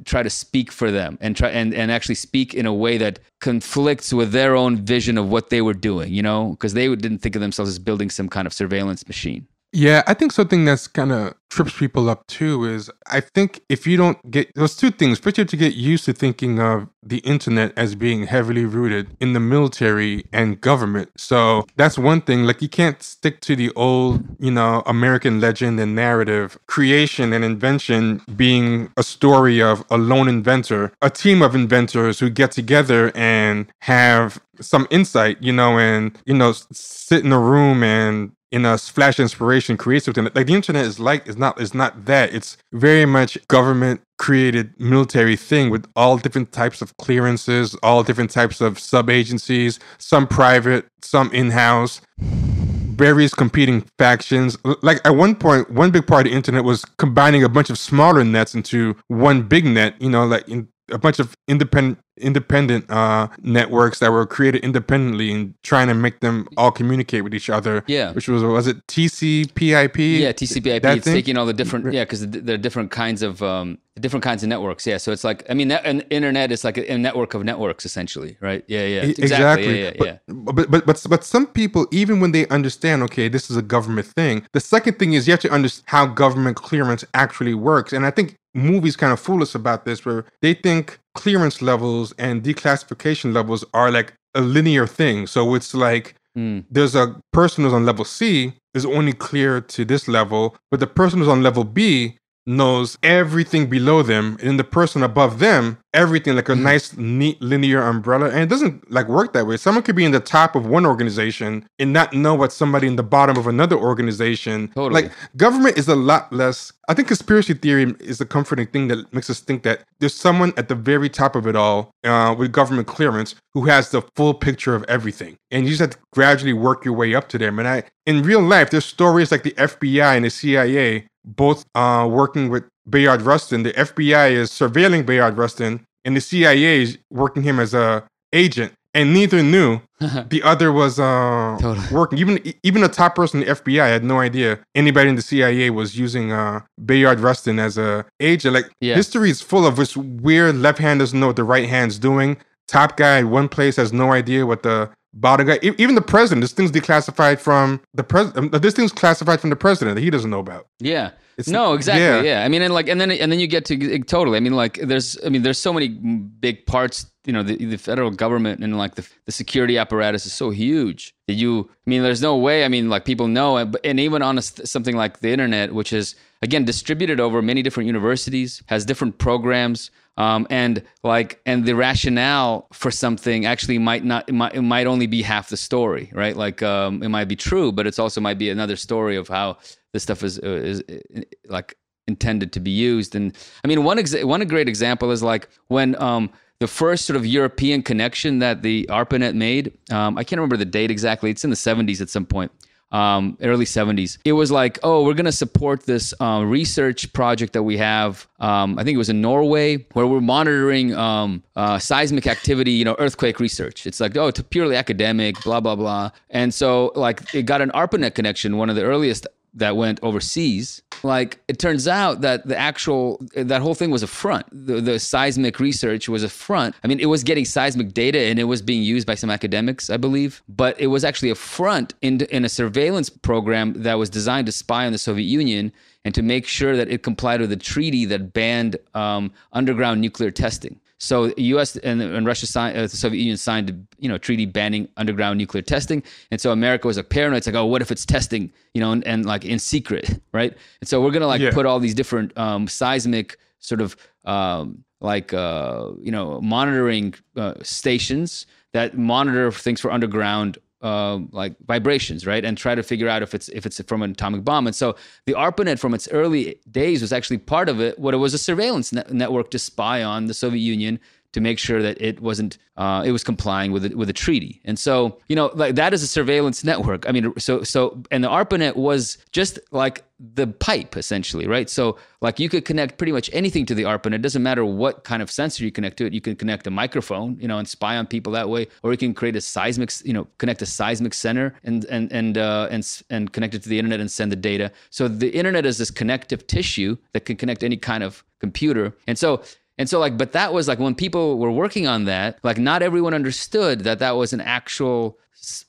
try to speak for them and try and, and actually speak in a way that conflicts with their own vision of what they were doing, you know, because they didn't think of themselves as building some kind of surveillance machine. Yeah, I think something that's kind of trips people up too is I think if you don't get, there's two things. First, you have to get used to thinking of the internet as being heavily rooted in the military and government. So that's one thing, like you can't stick to the old, you know, American legend and narrative, creation and invention being a story of a lone inventor, a team of inventors who get together and have some insight, you know, and, you know, sit in a room and, in a flash inspiration creates something. Like the internet is like is not is not that. It's very much government created military thing with all different types of clearances, all different types of sub agencies, some private, some in-house, various competing factions. Like at one point, one big part of the internet was combining a bunch of smaller nets into one big net, you know, like in a bunch of independent independent uh, networks that were created independently and trying to make them all communicate with each other. Yeah. Which was, was it T C P I P? Yeah, T C P I P. It's thing? Taking all the different, yeah, because there are different kinds of, um, different kinds of networks. Yeah. So it's like, I mean, that, an internet is like a, a network of networks essentially, right? Yeah, yeah. Exactly. exactly. Yeah, yeah, but, yeah. But, but, but, but some people, even when they understand, okay, this is a government thing, the second thing is you have to understand how government clearance actually works. And I think movies kind of fool us about this, where they think clearance levels and declassification levels are like a linear thing. So it's like mm. there's a person who's on level C is only clear to this level, but the person who's on level B knows everything below them, and the person above them, everything, like a mm. nice, neat, linear umbrella. And it doesn't like work that way. Someone could be in the top of one organization and not know what somebody in the bottom of another organization. Totally. Like government is a lot less. I think conspiracy theory is the comforting thing that makes us think that there's someone at the very top of it all uh, with government clearance who has the full picture of everything. And you just have to gradually work your way up to them. And I, in real life, there's stories like the F B I and the C I A both uh, working with Bayard Rustin. The F B I is surveilling Bayard Rustin, and the C I A is working him as a agent. And neither knew. The other was uh, totally. working. Even even the top person in the F B I had no idea anybody in the C I A was using uh, Bayard Rustin as a agent. Like yeah. history is full of this weird left-hand doesn't know what the right hand's doing. Top guy in one place has no idea what the bottom guy, even the president, this thing's declassified from the president. This thing's classified from the president that he doesn't know about. Yeah. It's, no, exactly. Yeah. yeah. I mean, and like, and then, and then you get to totally, I mean, like there's, I mean, there's so many big parts, you know, the, the federal government and like the, the security apparatus is so huge that you, I mean, there's no way, I mean, like people know, and even on a, something like the internet, which is again, distributed over many different universities, has different programs, Um, and like, and the rationale for something actually might not, it might, it might only be half the story, right? Like, um, it might be true, but it's also might be another story of how this stuff is, is, is like intended to be used. And I mean, one, exa one great example is like when, um, the first sort of European connection that the ARPANET made, um, I can't remember the date exactly. It's in the seventies at some point. Um, early seventies. It was like, oh, we're going to support this uh, research project that we have. Um, I think it was in Norway, where we're monitoring um, uh, seismic activity, you know, earthquake research. It's like, oh, it's purely academic, blah, blah, blah. And so like it got an ARPANET connection, one of the earliest that went overseas. Like, it turns out that the actual, that whole thing was a front. The, the seismic research was a front. I mean, it was getting seismic data and it was being used by some academics, I believe, but it was actually a front in, in a surveillance program that was designed to spy on the Soviet Union and to make sure that it complied with the treaty that banned um, underground nuclear testing. So the U S and, and Russia signed, uh, the Soviet Union signed, you know, a treaty banning underground nuclear testing. And so America was like paranoid. It's like, oh, what if it's testing, you know, and, and like in secret, right? And so we're going to like yeah. put all these different um, seismic sort of um, like, uh, you know, monitoring uh, stations that monitor things for underground Uh, like vibrations, right? And try to figure out if it's if it's from an atomic bomb. And so the ARPANET from its early days was actually part of it, what it was a surveillance ne- network to spy on the Soviet Union to make sure that it wasn't, uh, it was complying with a, with a treaty. And so, you know, like that is a surveillance network. I mean, so, so, and the ARPANET was just like the pipe essentially, right? So like you could connect pretty much anything to the ARPANET. It doesn't matter what kind of sensor you connect to it. You can connect a microphone, you know, and spy on people that way, or you can create a seismic, you know, connect a seismic center and, and, and, uh, and, and connect it to the internet and send the data. So the internet is this connective tissue that can connect any kind of computer. And so, And so like, but that was like when people were working on that, like not everyone understood that that was an actual,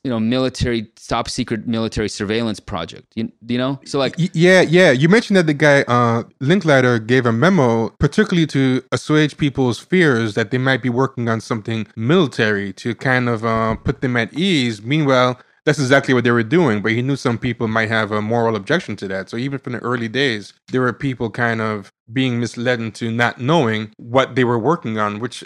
you know, military, top secret military surveillance project, you, you know? So like... Yeah, yeah. You mentioned that the guy, uh, Licklider, gave a memo particularly to assuage people's fears that they might be working on something military to kind of uh, put them at ease. Meanwhile, that's exactly what they were doing, but he knew some people might have a moral objection to that. So even from the early days, there were people kind of being misled into not knowing what they were working on, which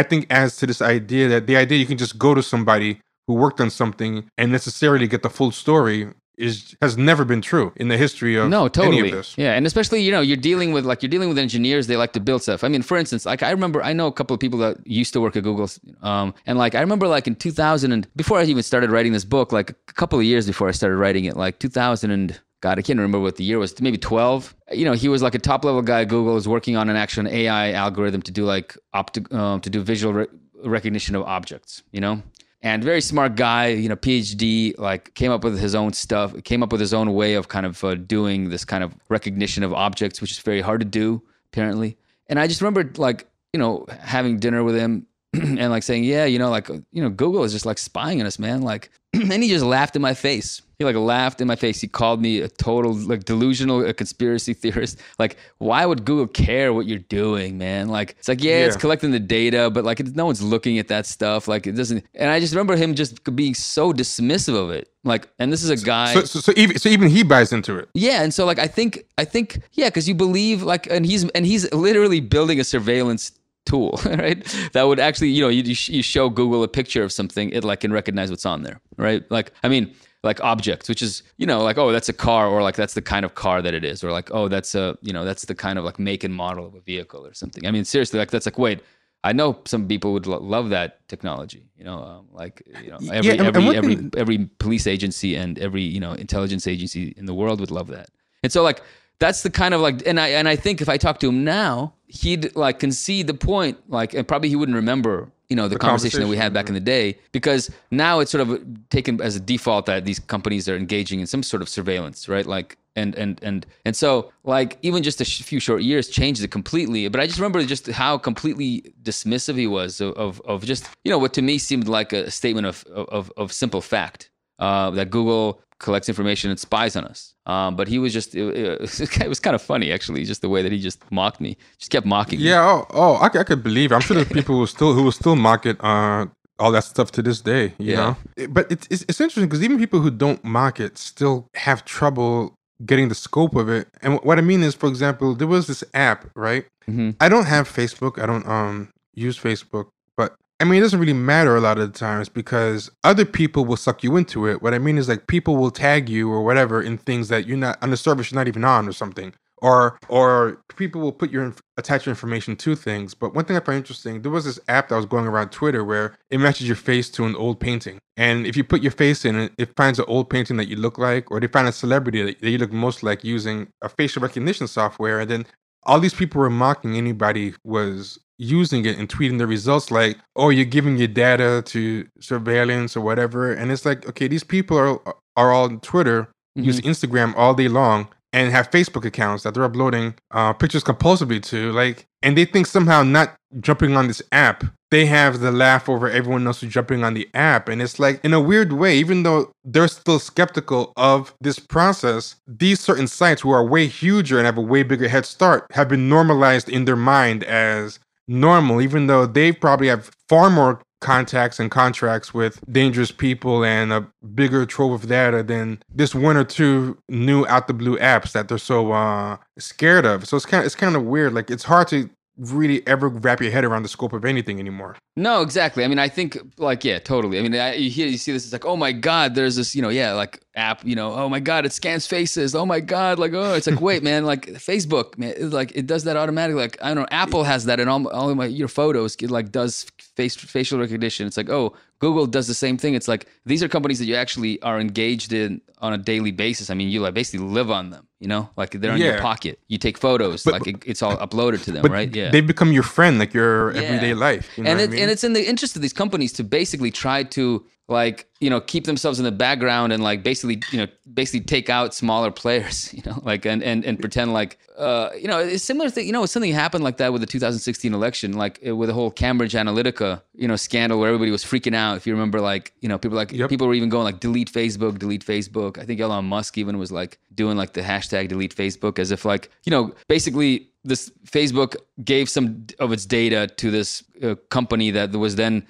I think adds to this idea that the idea you can just go to somebody who worked on something and necessarily get the full story is has never been true in the history of no, totally. Any of this. Yeah, and especially, you know, you're dealing with like you're dealing with engineers, they like to build stuff. I mean, for instance, like I remember I know a couple of people that used to work at Google um and like I remember like in two thousand and before I even started writing this book, like a couple of years before I started writing it, like two thousand and God, I can't remember what the year was, maybe twelve. You know, he was like a top level guy at Google, was working on an actual A I algorithm to do like opti- um, to do visual re- recognition of objects, you know? And very smart guy, you know, PhD, like came up with his own stuff, came up with his own way of kind of uh, doing this kind of recognition of objects, which is very hard to do, apparently. And I just remembered like, you know, having dinner with him and like saying, yeah, you know, like, you know, Google is just like spying on us, man. Like, and he just laughed in my face. He like laughed in my face. He called me a total like delusional, a conspiracy theorist. Like, why would Google care what you're doing, man? Like, it's like, yeah, yeah. it's collecting the data, but like, it, no one's looking at that stuff. Like, it doesn't. And I just remember him just being so dismissive of it. Like, and this is a guy. So, so, so even so, even he buys into it. Yeah, and so like, I think, I think, yeah, because you believe like, and he's and he's literally building a surveillance tool, right? That would actually, you know, you you show Google a picture of something, it like can recognize what's on there, right? Like, I mean. Like objects, which is, you know, like, oh, that's a car, or like, that's the kind of car that it is. Or like, oh, that's a, you know, that's the kind of like make and model of a vehicle or something. I mean, seriously, like that's like, wait, I know some people would lo- love that technology, you know, um, like, you know, every, yeah, every, every, every, thing- every police agency and every, you know, intelligence agency in the world would love that. And so like, that's the kind of like, and I, and I think if I talk to him now, he'd like concede the point, like, and probably he wouldn't remember you know, the, the conversation, conversation that we had back in the day, because now it's sort of taken as a default that these companies are engaging in some sort of surveillance, right? Like, and, and, and, and so like, even just a few short years changed it completely. But I just remember just how completely dismissive he was of, of, of just, you know, what to me seemed like a statement of, of, of simple fact, uh, that Google collects information and spies on us. Um, but he was just, it, it was kind of funny actually, just the way that he just mocked me, just kept mocking me. Yeah, oh, oh I, I could believe it. I'm sure there's people who still who will still mock it, uh, all that stuff to this day, you yeah. know? It, but it, it's, it's interesting because even people who don't mock it still have trouble getting the scope of it. And what I mean is, for example, there was this app, right? Mm-hmm. I don't have Facebook, I don't um use Facebook, but I mean, it doesn't really matter a lot of the times because other people will suck you into it. What I mean is like people will tag you or whatever in things that you're not on the service, you're not even on or something. Or or people will put your attach your information to things. But one thing I find interesting, there was this app that was going around Twitter where it matches your face to an old painting. And if you put your face in it, it finds an old painting that you look like, or they find a celebrity that you look most like using a facial recognition software. And then all these people were mocking anybody who was using it and tweeting the results like, oh, you're giving your data to surveillance or whatever. And it's like, okay, these people are are on Twitter mm-hmm. use Instagram all day long, and have Facebook accounts that they're uploading uh, pictures compulsively to, like, and they think somehow not jumping on this app, they have the laugh over everyone else who's jumping on the app. And it's like, in a weird way, even though they're still skeptical of this process, these certain sites who are way huger and have a way bigger head start have been normalized in their mind as normal, even though they probably have far more contacts and contracts with dangerous people and a bigger trove of data than this one or two new out the blue apps that they're so uh, scared of. So it's kind of, it's kind of weird. Like, it's hard to really ever wrap your head around the scope of anything anymore. No, exactly. I mean, I think like, yeah, totally. I mean, I, you hear, you see this, it's like, oh my God, there's this, you know, yeah, like app, you know, oh my God, it scans faces. Oh my God. Like, oh, it's like, wait, man, like Facebook, man, it's like it does that automatically. Like, I don't know, Apple has that in all, all of my, your photos, it like does face facial recognition. It's like, oh, Google does the same thing. It's like, these are companies that you actually are engaged in on a daily basis. I mean, you like basically live on them, you know, like they're in yeah. your pocket. You take photos, but, like it, it's all uploaded to them, but right? Yeah. They become your friend, like your yeah. everyday life. You know and, it, I mean? and it's in the interest of these companies to basically try to like, you know, keep themselves in the background and like basically, you know, basically take out smaller players, you know, like, and, and, and pretend like, uh, you know, it's similar thing, you know, something happened like that with the two thousand sixteen election, like with the whole Cambridge Analytica, you know, scandal where everybody was freaking out. If you remember, like, you know, people like, yep. people were even going like, delete Facebook, delete Facebook. I think Elon Musk even was like doing like the hashtag delete Facebook as if like, you know, basically this Facebook gave some of its data to this uh, company that was then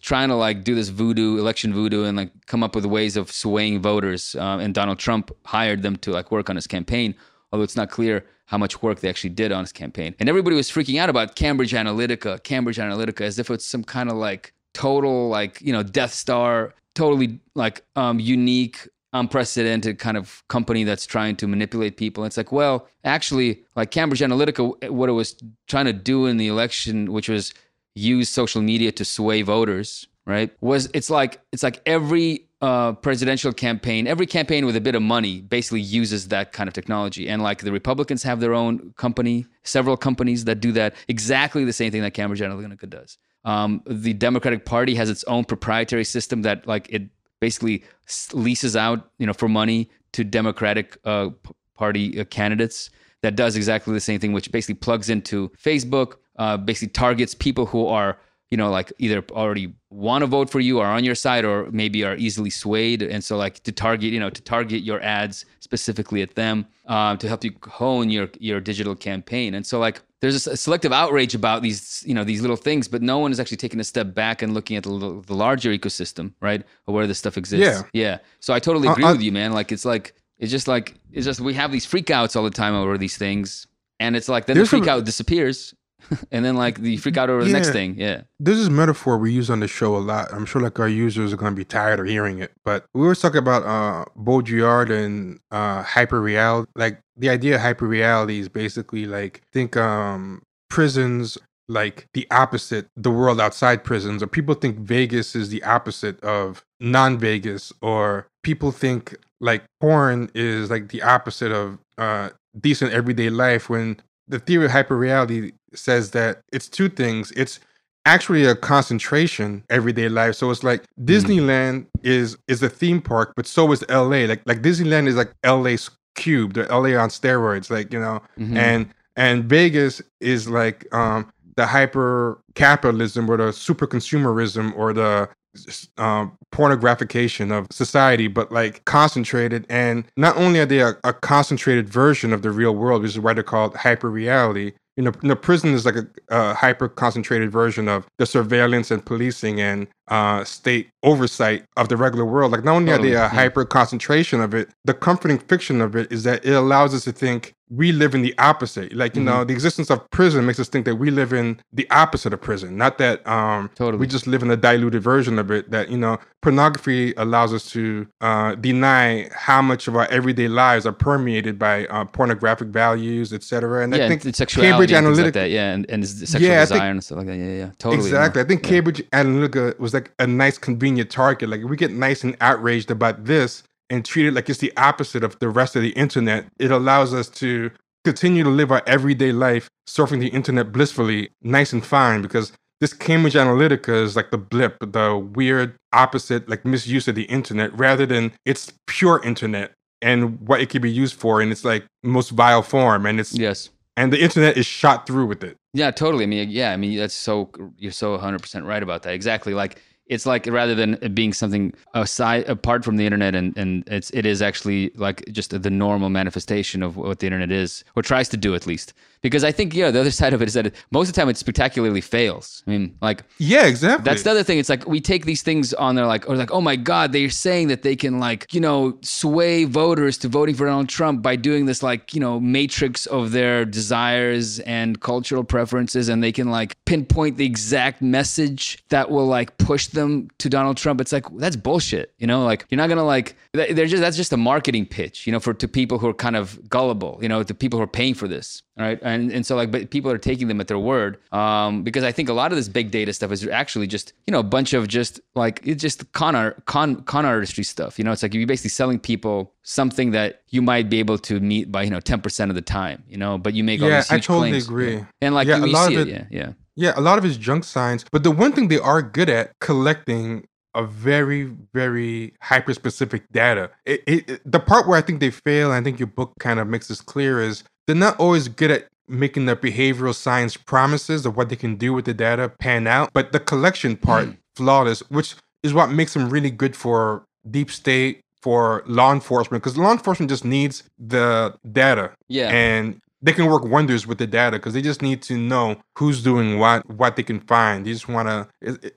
trying to like do this voodoo, election voodoo, and like come up with ways of swaying voters. Um, and Donald Trump hired them to like work on his campaign, although it's not clear how much work they actually did on his campaign. And everybody was freaking out about Cambridge Analytica, Cambridge Analytica, as if it's some kind of like total like, you know, Death Star, totally like um, unique, unprecedented kind of company that's trying to manipulate people. It's like, well, actually, like Cambridge Analytica, what it was trying to do in the election, which was use social media to sway voters, right? Was it's like it's like every uh, presidential campaign, every campaign with a bit of money, basically uses that kind of technology. And like the Republicans have their own company, several companies that do that exactly the same thing that Cambridge Analytica does. Um, the Democratic Party has its own proprietary system that like it basically leases out, you know, for money to Democratic uh, Party uh, candidates. That does exactly the same thing, which basically plugs into Facebook, uh, basically targets people who are, you know, like either already want to vote for you, are on your side, or maybe are easily swayed. And so, like to target, you know, to target your ads specifically at them uh, to help you hone your your digital campaign. And so, like there's a selective outrage about these, you know, these little things, but no one is actually taking a step back and looking at the, the larger ecosystem, right? Or where this stuff exists. Yeah. Yeah. So I totally agree uh, with I, you, man. Like, it's like, it's just like, it's just, we have these freakouts all the time over these things. And it's like, then the freak a, out disappears. And then like the freak out over yeah, the next thing. Yeah. There's this metaphor we use on the show a lot. I'm sure like our users are going to be tired of hearing it, but we were talking about uh, Baudrillard and uh, hyperreality, like, the idea of hyperreality is basically like, think um, prisons like the opposite, the world outside prisons, or people think Vegas is the opposite of non-Vegas, or people think like porn is like the opposite of uh, decent everyday life, when the theory of hyperreality says that it's two things. It's actually a concentration everyday life. So it's like Disneyland is is a theme park, but so is L A. Like like Disneyland is like L A cubed, or L A on steroids, like, you know, mm-hmm. and and Vegas is like um the hyper capitalism or the super consumerism or the uh, pornographication of society, but like concentrated. And not only are they a, a concentrated version of the real world, which is why they're called hyper reality. You know, the prison is like a, a hyper concentrated version of the surveillance and policing and uh, state oversight of the regular world. Like, not only are they a hyper concentration of it, the comforting fiction of it is that it allows us to think we live in the opposite. Like, you mm-hmm. know, the existence of prison makes us think that we live in the opposite of prison, not that um, totally. we just live in a diluted version of it. That, you know, pornography allows us to uh, deny how much of our everyday lives are permeated by uh, pornographic values, et cetera. And yeah, I think and sexuality Cambridge and Analytica, like that, yeah, and, and sexual yeah, desire think, and stuff like that. Yeah, yeah, totally. Exactly. Yeah. I think yeah. Cambridge Analytica was like a nice, convenient target. Like, if we get nice and outraged about this and treat it like it's the opposite of the rest of the internet, it allows us to continue to live our everyday life surfing the internet blissfully, nice and fine, because this Cambridge Analytica is like the blip, the weird opposite, like misuse of the internet, rather than it's pure internet and what it could be used for in its like most vile form. And it's yes. And the internet is shot through with it. Yeah, totally. I mean, yeah, I mean, that's so, you're so one hundred percent right about that. Exactly. Like, it's like, rather than it being something aside, apart from the internet, and, and it's, it is actually like just the normal manifestation of what the internet is, or tries to do at least. Because I think, yeah, the other side of it is that most of the time it spectacularly fails. I mean, like... Yeah, exactly. That's the other thing. It's like, we take these things on there like, or like, oh my God, they're saying that they can like, you know, sway voters to voting for Donald Trump by doing this like, you know, matrix of their desires and cultural preferences. And they can like pinpoint the exact message that will like push them to Donald Trump. It's like, that's bullshit. You know, like, you're not going to like... They're just, that's just a marketing pitch, you know, for to people who are kind of gullible, you know, to people who are paying for this. Right. And and so like, but people are taking them at their word, um, because I think a lot of this big data stuff is actually just, you know, a bunch of just like, it's just con art, con, con artistry stuff. You know, it's like you're basically selling people something that you might be able to meet by, you know, ten percent of the time, you know, but you make all yeah, these huge I totally claims. Agree. And like, yeah, you, a lot see of it, it, yeah, yeah. Yeah. A lot of it's junk science, but the one thing they are good at collecting a very, very hyper-specific data. It, it, it, the part where I think they fail, and I think your book kind of makes this clear, is they're not always good at making their behavioral science promises of what they can do with the data pan out, but the collection part, mm. flawless, which is what makes them really good for deep state, for law enforcement, because law enforcement just needs the data. Yeah. And they can work wonders with the data because they just need to know who's doing what, what they can find. They just want to,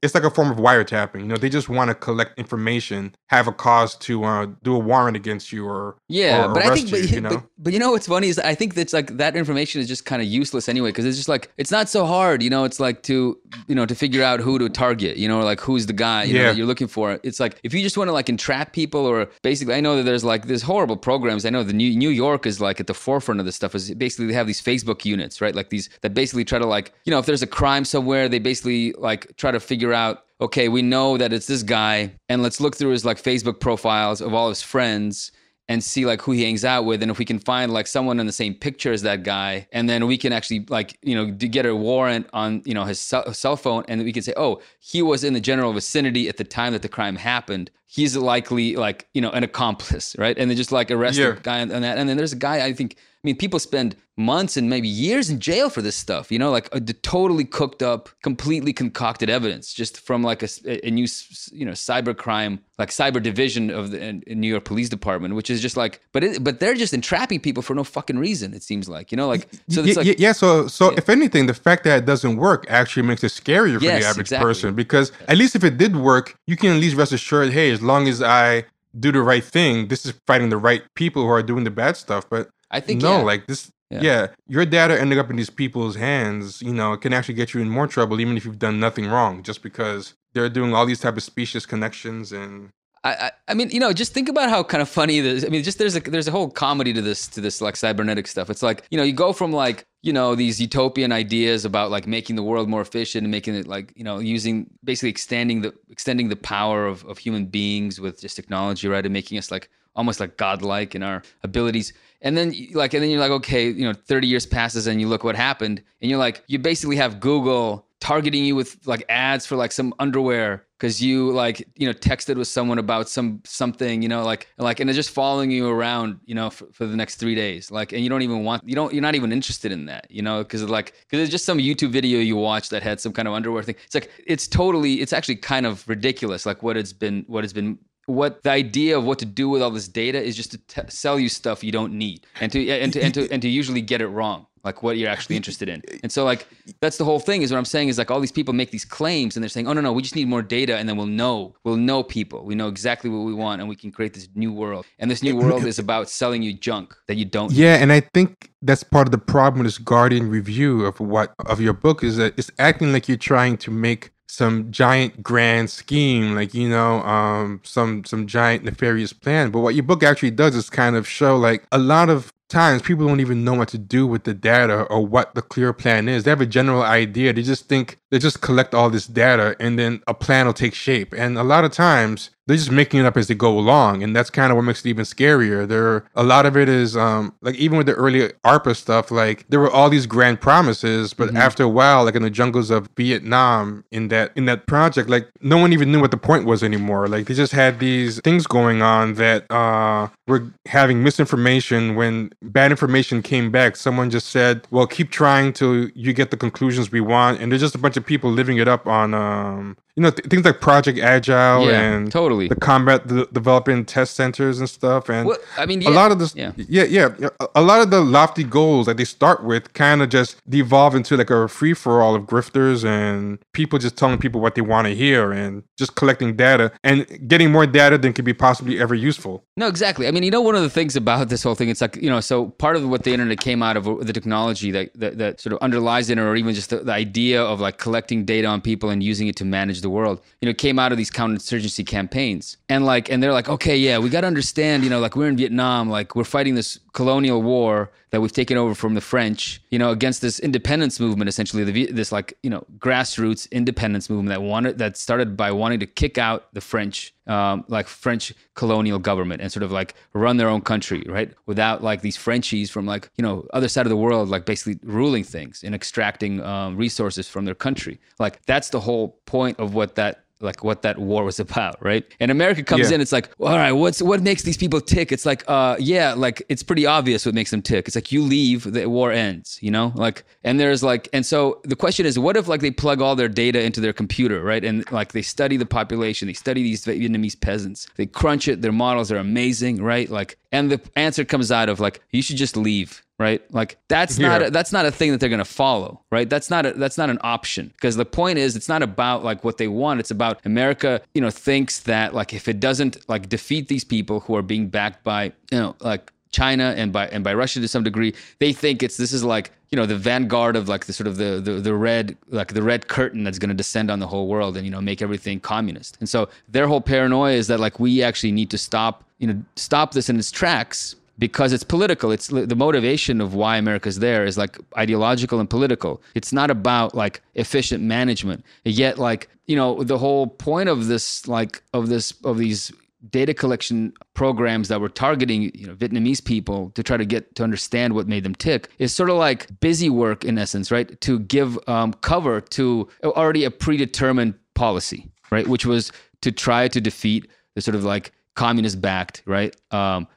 it's like a form of wiretapping. You know, they just want to collect information, have a cause to uh, do a warrant against you or yeah, or but arrest I think, you, but, you know? But, but you know what's funny is I think that's like that information is just kind of useless anyway, because it's just like, it's not so hard, you know, it's like to, you know, to figure out who to target, you know, or like who's the guy you yeah. know, that you're looking for. It's like, if you just want to like entrap people or basically, I know that there's like, there's horrible programs. I know the New, New York is like at the forefront of this stuff is basically they have these Facebook units, right? Like these that basically try to like, you know, if there's a crime somewhere, they basically like try to figure out, okay, we know that it's this guy and let's look through his like Facebook profiles of all his friends and see like who he hangs out with. And if we can find like someone in the same picture as that guy, and then we can actually like, you know, get a warrant on, you know, his cell phone. And we can say, oh, he was in the general vicinity at the time that the crime happened. He's likely like, you know, an accomplice, right? And they just like arrest yeah. the guy on that. And then there's a guy, I think, I mean, people spend months and maybe years in jail for this stuff, you know, like a, the totally cooked up, completely concocted evidence just from like a, a new, you know, cyber crime, like cyber division of the in, in New York Police Department, which is just like, but it, but they're just entrapping people for no fucking reason, it seems like, you know, like, so it's yeah, like, yeah, so, so yeah. if anything, the fact that it doesn't work actually makes it scarier for yes, the average exactly. person, because yeah. at least if it did work, you can at least rest assured, hey, as long as I do the right thing, this is fighting the right people who are doing the bad stuff. But I think no, yeah. like this, yeah. yeah, your data ending up in these people's hands, you know, it can actually get you in more trouble, even if you've done nothing wrong, just because they're doing all these type of specious connections and. I, I mean, you know, just think about how kind of funny this. I mean, just there's a there's a whole comedy to this to this like cybernetic stuff. It's like, you know, you go from like, you know, these utopian ideas about like making the world more efficient and making it like, you know, using basically extending the extending the power of, of human beings with just technology, right? And making us like almost like godlike in our abilities. And then like and then you're like, okay, you know, thirty years passes and you look what happened. And you're like, you basically have Google targeting you with like ads for like some underwear because you like, you know, texted with someone about some something, you know, like like and they're just following you around, you know, for, for the next three days. Like, and you don't even want, you don't, you're not even interested in that, you know, because like, because it's just some YouTube video you watched that had some kind of underwear thing. It's like, it's totally, it's actually kind of ridiculous. Like what it's been, what it's been, what the idea of what to do with all this data is just to t- sell you stuff you don't need and to, and to, and to, and to usually get it wrong. Like what you're actually interested in. And so like, that's the whole thing is what I'm saying is like all these people make these claims and they're saying, oh no, no, we just need more data. And then we'll know, we'll know people, we know exactly what we want and we can create this new world. And this new world is about selling you junk that you don't. Yeah. Need. And I think that's part of the problem with this Guardian review of what, of your book is that it's acting like you're trying to make some giant grand scheme, like, you know, um, some, some giant nefarious plan. But what your book actually does is kind of show like a lot of times people don't even know what to do with the data or what the clear plan is. They have a general idea. They just think they just collect all this data and then a plan will take shape. And a lot of times they're just making it up as they go along. And that's kind of what makes it even scarier. There, a lot of it is um, like even with the early ARPA stuff, like there were all these grand promises, but mm-hmm. after a while, like in the jungles of Vietnam in that, in that project, like no one even knew what the point was anymore. Like they just had these things going on that uh, were having misinformation. When bad information came back, someone just said, well, keep trying till you get the conclusions we want. And there's just a bunch of people living it up on, um, you know, th- things like Project Agile yeah, and totally. the combat the development test centers and stuff. And well, I mean, yeah, a lot of this, yeah. yeah, yeah, a lot of the lofty goals that they start with kind of just devolve into like a free for all of grifters and people just telling people what they want to hear and just collecting data and getting more data than could be possibly ever useful. No, exactly. I mean, you know, one of the things about this whole thing, it's like, you know, so part of what the internet came out of, the technology that that, that sort of underlies it, or even just the, the idea of like collecting data on people and using it to manage the the world, you know, came out of these counterinsurgency campaigns. And like, and they're like, okay, yeah, we got to understand, you know, like we're in Vietnam, like we're fighting this colonial war that we've taken over from the French, you know, against this independence movement, essentially the, this like, you know, grassroots independence movement that wanted, that started by wanting to kick out the French, um, like French colonial government and sort of like run their own country, right? Without like these Frenchies from like, you know, other side of the world, like basically ruling things and extracting um, resources from their country. Like that's the whole point of what that like what that war was about, right? And America comes yeah. in, it's like, well, all right, what's what makes these people tick? It's like, uh, yeah, like it's pretty obvious what makes them tick. It's like you leave, the war ends, you know? Like, and there's like, and so the question is, what if like they plug all their data into their computer, right? And like they study the population, they study these Vietnamese peasants, they crunch it, their models are amazing, right? Like, and the answer comes out of like, you should just leave. Right, like that's yeah. not a, that's not a thing that they're going to follow. Right, that's not a, that's not an option, because the point is it's not about like what they want. It's about America, you know, thinks that like if it doesn't like defeat these people who are being backed by, you know, like China and by and by Russia to some degree, they think it's this is like, you know, the vanguard of like the sort of the the, the red like the red curtain that's going to descend on the whole world and, you know, make everything communist. And so their whole paranoia is that like we actually need to stop, you know, stop this in its tracks. Because it's political. It's the motivation of why America's there is like ideological and political. It's not about like efficient management. Yet, like, you know, the whole point of this, like of this, of these data collection programs that were targeting, you know, Vietnamese people to try to get to understand what made them tick is sort of like busy work in essence, right? To give um, cover to already a predetermined policy, right? Which was to try to defeat the sort of like communist-backed, right? Um,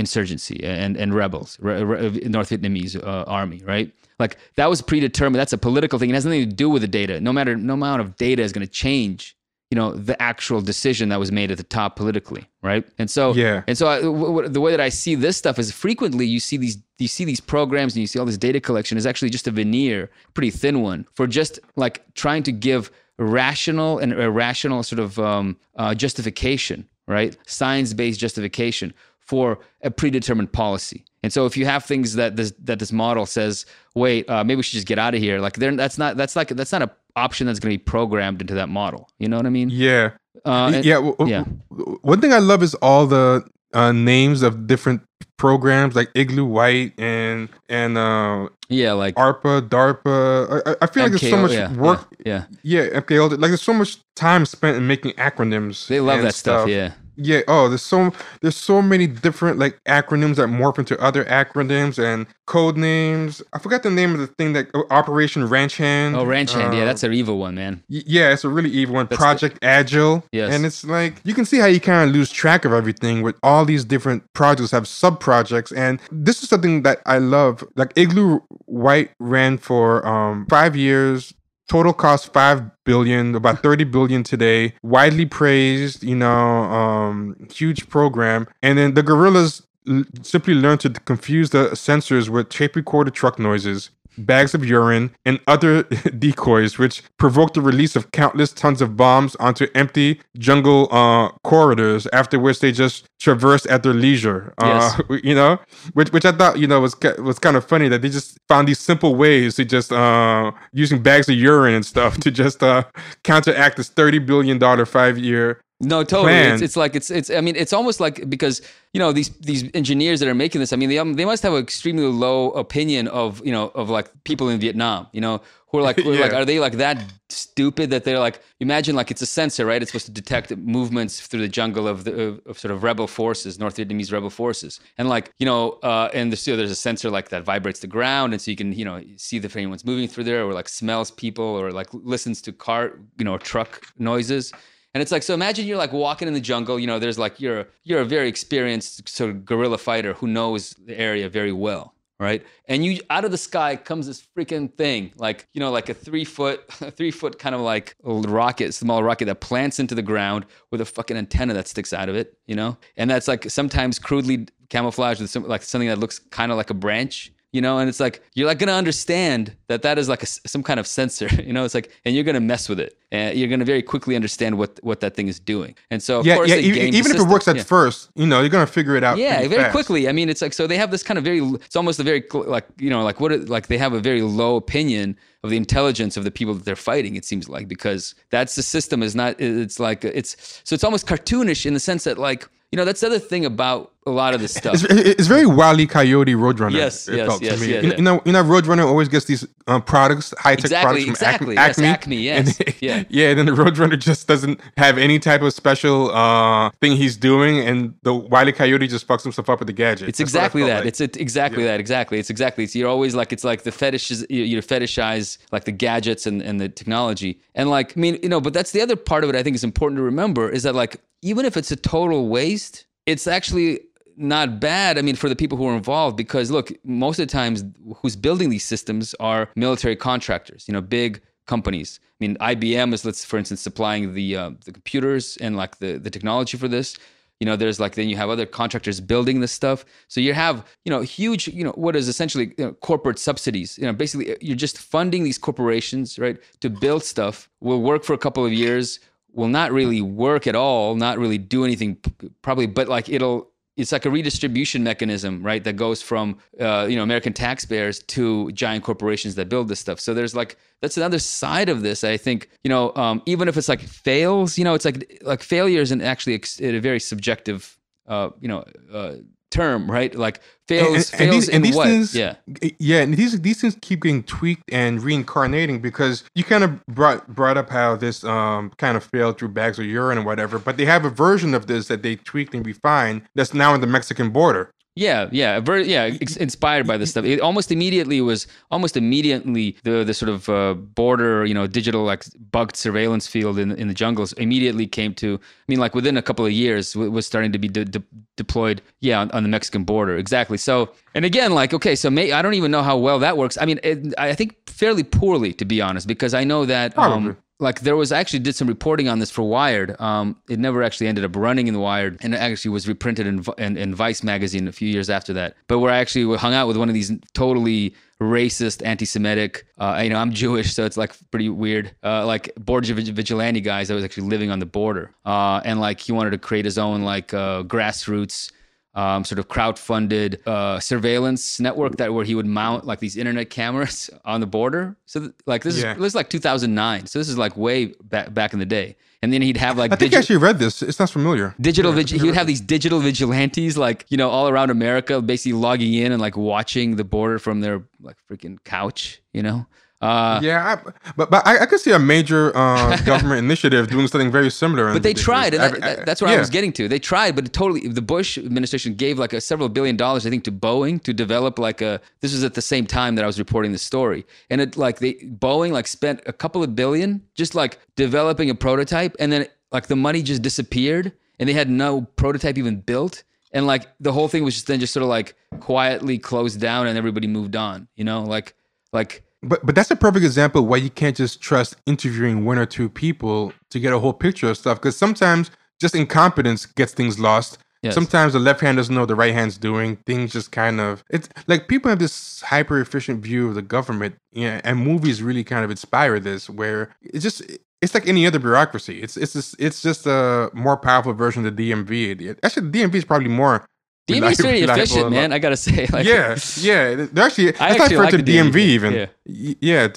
insurgency and, and rebels, re, re, North Vietnamese uh, army, right? Like that was predetermined. That's a political thing. It has nothing to do with the data. No matter, no amount of data is going to change, you know, the actual decision that was made at the top politically, right? And so, yeah. And so I, w- w- the way that I see this stuff is frequently you see these, you see these programs and you see all this data collection is actually just a veneer, pretty thin one, for just like trying to give rational and irrational sort of um, uh, justification, right? Science-based justification for a predetermined policy. And so if you have things that this, that this model says, wait, uh, maybe we should just get out of here. Like that's not, that's like, that's not an option that's going to be programmed into that model. You know what I mean? Yeah. Uh, and, yeah. W- w- yeah. One thing I love is all the uh, names of different programs like Igloo White and, and, uh, yeah, like ARPA, DARPA. I, I feel M K O, like there's so much yeah, work. Yeah. Yeah. yeah M K O, like there's so much time spent in making acronyms. They love that stuff. stuff. Yeah. Yeah. Oh, there's so there's so many different like acronyms that morph into other acronyms and code names. I forgot the name of the thing that Operation Ranch Hand. Oh, Ranch Hand. Uh, yeah, that's an evil one, man. Y- yeah, it's a really evil one. That's Project the- Agile. Yes. And it's like you can see how you kind of lose track of everything with all these different projects have sub projects, and this is something that I love. Like Igloo White ran for um, five years. Total cost five billion dollars, about thirty billion dollars today. Widely praised, you know, um, huge program. And then the guerrillas l- simply learned to confuse the sensors with tape recorder truck noises, bags of urine, and other decoys, which provoked the release of countless tons of bombs onto empty jungle uh, corridors, after which they just traversed at their leisure. Uh, yes. You know, which which I thought, you know, was was kind of funny that they just found these simple ways to just uh, using bags of urine and stuff to just uh, counteract this thirty billion dollars five-year No, totally. It's, it's like it's it's. I mean, it's almost like, because you know these these engineers that are making this. I mean, they um, they must have an extremely low opinion of you know of like people in Vietnam. You know, who are like who are yeah. like are they like that stupid that they're like, imagine like it's a sensor, right? It's supposed to detect movements through the jungle of the of, of sort of rebel forces, North Vietnamese rebel forces, and like you know, uh, and there's, you know, there's a sensor like that vibrates the ground, and so you can you know see if anyone's moving through there, or like smells people, or like listens to car you know truck noises. And it's like, so imagine you're like walking in the jungle, you know, there's like, you're, you're a very experienced sort of guerrilla fighter who knows the area very well, right? And you, out of the sky comes this freaking thing, like, you know, like a three foot, a three foot kind of like rocket, small rocket that plants into the ground with a fucking antenna that sticks out of it, you know? And that's like sometimes crudely camouflaged with some, like something that looks kind of like a branch. You know, and it's like, you're like going to understand that that is like a, some kind of sensor, you know, it's like, and you're going to mess with it. And you're going to very quickly understand what, what that thing is doing. And so, of yeah, course, yeah, even, game even if it works at yeah. first, you know, you're going to figure it out. Yeah, very fast. quickly. I mean, it's like, so they have this kind of very, it's almost a very, like, you know, like what, it, like they have a very low opinion of the intelligence of the people that they're fighting, it seems like, because that's the system is not, it's like, it's, so it's almost cartoonish in the sense that like, you know, that's the other thing about a lot of this stuff. It's, it's very Wile E. Coyote Roadrunner. Yes, yes, felt, yes, I mean, yes, you, yes. You know, you know, Roadrunner always gets these um, products, high-tech exactly, products from exactly. Acme. Acme, yes. Acme, yes. And, yeah. yeah, and then the Roadrunner just doesn't have any type of special uh, thing he's doing, and the Wile E. Coyote just fucks himself up with the gadget. It's That's exactly that. Like. It's it, exactly yeah. that. Exactly. It's exactly. So you're always like, it's like the fetishes, you, you fetishize like the gadgets and, and the technology. And like, I mean, you know, but that's the other part of it I think is important to remember is that like, even if it's a total waste, it's actually not bad, I mean, for the people who are involved, because look, most of the times who's building these systems are military contractors, you know, big companies. I mean, I B M is, let's for instance, supplying the uh, the computers and like the, the technology for this. You know, there's like, then you have other contractors building this stuff. So you have, you know, huge, you know, what is essentially you know, corporate subsidies. You know, basically you're just funding these corporations, right, to build stuff, will work for a couple of years, will not really work at all, not really do anything probably, but like it'll, it's like a redistribution mechanism, right? That goes from, uh, you know, American taxpayers to giant corporations that build this stuff. So there's like, that's another side of this. I think, you know, um, even if it's like fails, you know, it's like, like failure isn't actually ex- a very subjective, uh, you know, uh, term, right? Like fails, and, and, fails, and these, and these what? Things, yeah, yeah, and these these things keep getting tweaked and reincarnating, because you kind of brought brought up how this um kind of failed through bags of urine or whatever, but they have a version of this that they tweaked and refined that's now in the Mexican border. Yeah, yeah, ver- yeah. Inspired by this stuff, it almost immediately was almost immediately the the sort of uh, border, you know, digital like bugged surveillance field in in the jungles immediately came to. I mean, like within a couple of years, w- was starting to be de- de- deployed. Yeah, on, on the Mexican border, exactly. So, and again, like okay, so may, I don't even know how well that works. I mean, it, I think fairly poorly, to be honest, because I know that. Um, Like there was actually did some reporting on this for Wired. Um, it never actually ended up running in the Wired, and it actually was reprinted in, in in Vice magazine a few years after that. But where I actually hung out with one of these totally racist, anti-Semitic. Uh, you know, I'm Jewish, so it's like pretty weird. Uh, like border vigilante guys that was actually living on the border, uh, and like he wanted to create his own like uh, grassroots. Um, sort of crowdfunded uh, surveillance network that where he would mount like these internet cameras on the border. So th- like this yeah. is this is like two thousand nine. So this is like way back back in the day. And then he'd have like I think digi- I actually read this. It sounds familiar. Digital yeah, vigi- he would have these digital vigilantes like you know all around America, basically logging in and like watching the border from their like freaking couch. You know. Uh, yeah, I, but but I, I could see a major uh, government initiative doing something very similar. But they the, tried, and that, that, that's what yeah. I was getting to. They tried, but it totally the Bush administration gave like a several billion dollars, I think, to Boeing to develop like a. This was at the same time that I was reporting the story, and it like they Boeing like spent a couple of billion just like developing a prototype, and then like the money just disappeared, and they had no prototype even built. And like the whole thing was just then just sort of like quietly closed down, and everybody moved on. You know, like like. But but that's a perfect example why you can't just trust interviewing one or two people to get a whole picture of stuff, because sometimes just incompetence gets things lost. Yes. Sometimes the left hand doesn't know what the right hand's doing. Things just kind of... It's like people have this hyper-efficient view of the government, yeah, and movies really kind of inspire this, where it's just... It's like any other bureaucracy. It's, it's, just, it's just a more powerful version of the D M V. Actually, the D M V is probably more... D M V is pretty efficient, man. I gotta say, like, yeah, yeah. They're actually, I it's actually not for like the D M V, D M V even. Yeah. yeah,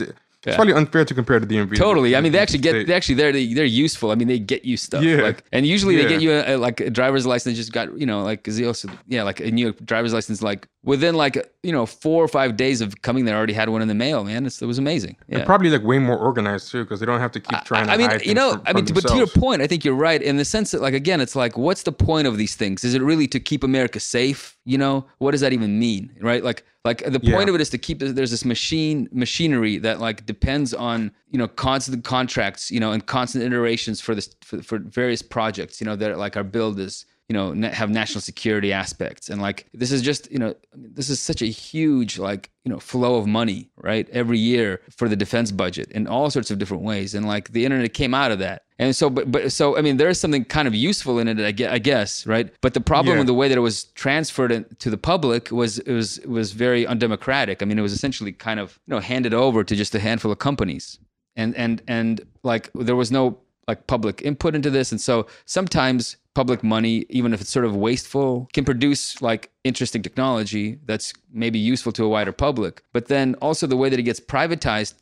It's yeah. probably unfair to compare to the M V. Totally. I mean, they actually get, they actually, they're, they're useful. I mean, they get you stuff. Yeah. Like, and usually yeah. they get you a, a, like a driver's license. Just got, you know, like, cause they also, yeah, like a new driver's license, like within like, you know, four or five days of coming there, I already had one in the mail, man. It's, it was amazing. Yeah. And probably like way more organized too, cause they don't have to keep trying I, I to mean, hide you know, from, I mean, from but to your point, I think you're right in the sense that like, again, it's like, what's the point of these things? Is it really to keep America safe? You know, what does that even mean? Right? Like, Like the point yeah. of it is to keep, there's this machine machinery that like depends on, you know, constant contracts, you know, and constant iterations for this, for, for various projects, you know, that like our build is, you know, have national security aspects. And like, this is just, you know, this is such a huge, like, you know, flow of money, right? Every year for the defense budget in all sorts of different ways. And like the internet came out of that. And so, but, but so, I mean, there is something kind of useful in it, I guess, right? But the problem yeah. with the way that it was transferred to the public was, it was, it was very undemocratic. I mean, it was essentially kind of, you know, handed over to just a handful of companies. And, and, and like, there was no like public input into this. And so sometimes public money, even if it's sort of wasteful, can produce like interesting technology that's maybe useful to a wider public. But then also the way that it gets privatized,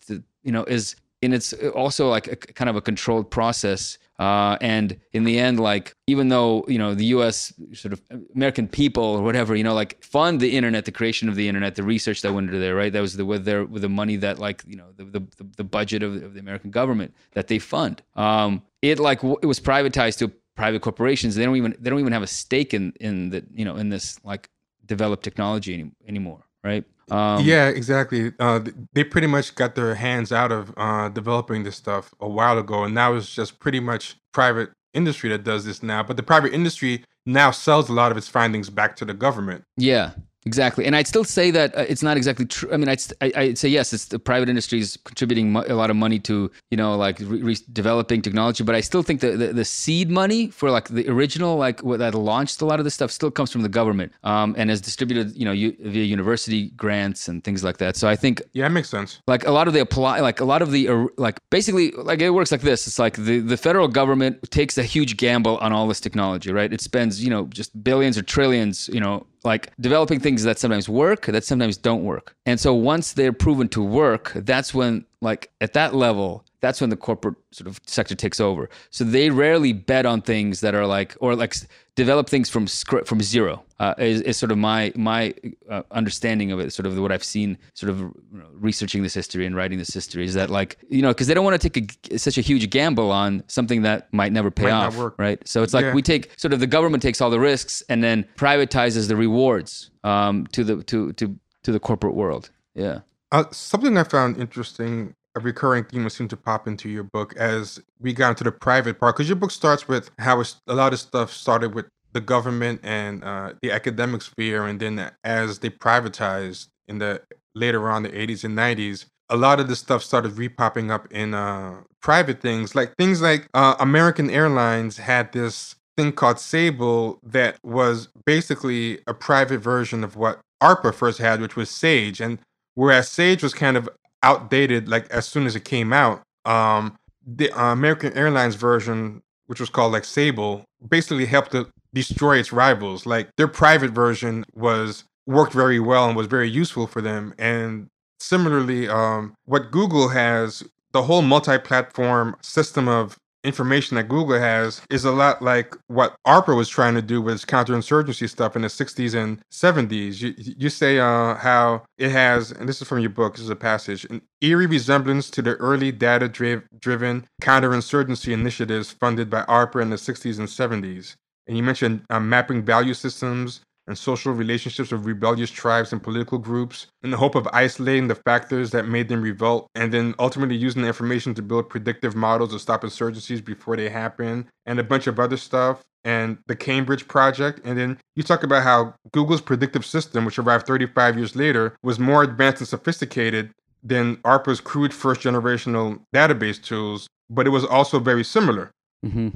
you know, is... And it's also like a kind of a controlled process. Uh, and in the end, like, even though, you know, the U S sort of American people or whatever, you know, like fund the internet, the creation of the internet, the research that went into there, right? That was the, with their, with the money that like, you know, the, the, the budget of, of the American government that they fund. Um, it like, it was privatized to private corporations. They don't even, they don't even have a stake in, in the, you know, in this like developed technology any, anymore. Right. Um, yeah, exactly. Uh, they pretty much got their hands out of uh, developing this stuff a while ago. And now it's just pretty much private industry that does this now. But the private industry now sells a lot of its findings back to the government. Yeah, exactly. And I'd still say that uh, it's not exactly true. I mean, I'd, I, I'd say, yes, it's the private industry is contributing mo- a lot of money to, you know, like re- re- developing technology. But I still think that the, the seed money for like the original, like what that launched a lot of this stuff still comes from the government um, and is distributed, you know, u- via university grants and things like that. So I think. Yeah, it makes sense. Like a lot of the apply, like a lot of the, uh, like basically, like it works like this. It's like the, the federal government takes a huge gamble on all this technology, right? It spends, you know, just billions or trillions, you know, like developing things that sometimes work, that sometimes don't work. And so once they're proven to work, that's when, like at that level, that's when the corporate sort of sector takes over. So they rarely bet on things that are like, or like develop things from script, from zero uh, is, is sort of my my uh, understanding of it, sort of what I've seen sort of you know, researching this history and writing this history is that like, you know, because they don't want to take a, such a huge gamble on something that might never pay might off, not work. Right? So it's like yeah. we take, sort of the government takes all the risks and then privatizes the rewards um, to the to to to the corporate world. Yeah. Uh, something I found interesting, a recurring theme that seemed to pop into your book as we got into the private part, because your book starts with how it's, a lot of stuff started with the government and uh, the academic sphere, and then as they privatized in the later on the eighties and nineties, a lot of this stuff started re-popping up in uh, private things, like things like uh, American Airlines had this thing called Sable that was basically a private version of what ARPA first had, which was Sage. And whereas Sage was kind of outdated, like as soon as it came out, um, the uh, American Airlines version, which was called like Sable, basically helped to destroy its rivals. Like their private version was worked very well and was very useful for them. And similarly, um, what Google has, the whole multi-platform system of information that Google has is a lot like what ARPA was trying to do with its counterinsurgency stuff in the sixties and seventies. You, you say uh, how it has, and this is from your book, this is a passage, an eerie resemblance to the early data-driven counterinsurgency initiatives funded by ARPA in the sixties and seventies. And you mentioned uh, mapping value systems and social relationships of rebellious tribes and political groups in the hope of isolating the factors that made them revolt, and then ultimately using the information to build predictive models to stop insurgencies before they happen, and a bunch of other stuff, and the Cambridge Project. And then you talk about how Google's predictive system, which arrived thirty-five years later, was more advanced and sophisticated than ARPA's crude first generational database tools, but it was also very similar. Mm-hmm.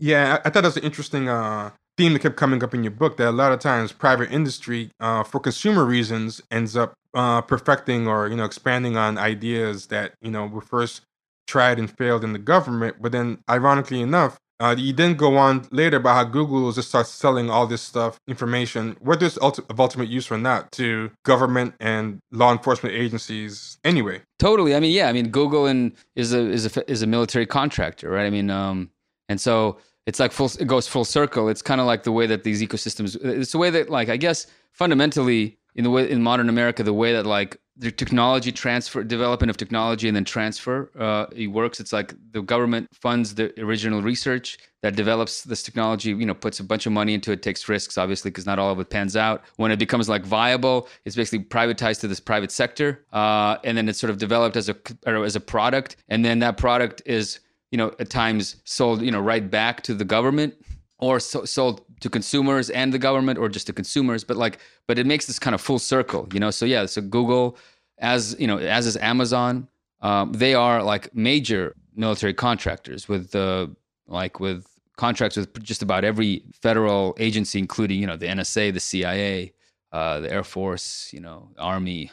Yeah, I, I thought that was an interesting... Uh, theme that kept coming up in your book, that a lot of times private industry uh, for consumer reasons ends up uh, perfecting or, you know, expanding on ideas that, you know, were first tried and failed in the government. But then ironically enough, Uh, you then go on later about how Google just starts selling all this stuff, information, whether it's ulti- of ultimate use or not, to government and law enforcement agencies anyway. Totally. I mean, yeah. I mean, Google and is a is a is a military contractor, right? I mean, um, and so it's like full. It goes full circle. It's kind of like the way that these ecosystems. It's the way that, like, I guess, fundamentally, in the way in modern America, the way that like the technology transfer, development of technology and then transfer, uh, it works. It's like the government funds the original research that develops this technology, you know, puts a bunch of money into it, takes risks, obviously, because not all of it pans out. When it becomes like viable, it's basically privatized to this private sector. Uh, and then it's sort of developed as a, or as a product. And then that product is, you know, at times sold, you know, right back to the government, or so, sold to consumers and the government, or just to consumers. But like, but it makes this kind of full circle, you know? So yeah, so Google, as you know, as is Amazon, um, they are like major military contractors with uh, like with contracts with just about every federal agency, including, you know, the N S A, the C I A, uh, the Air Force, you know, Army,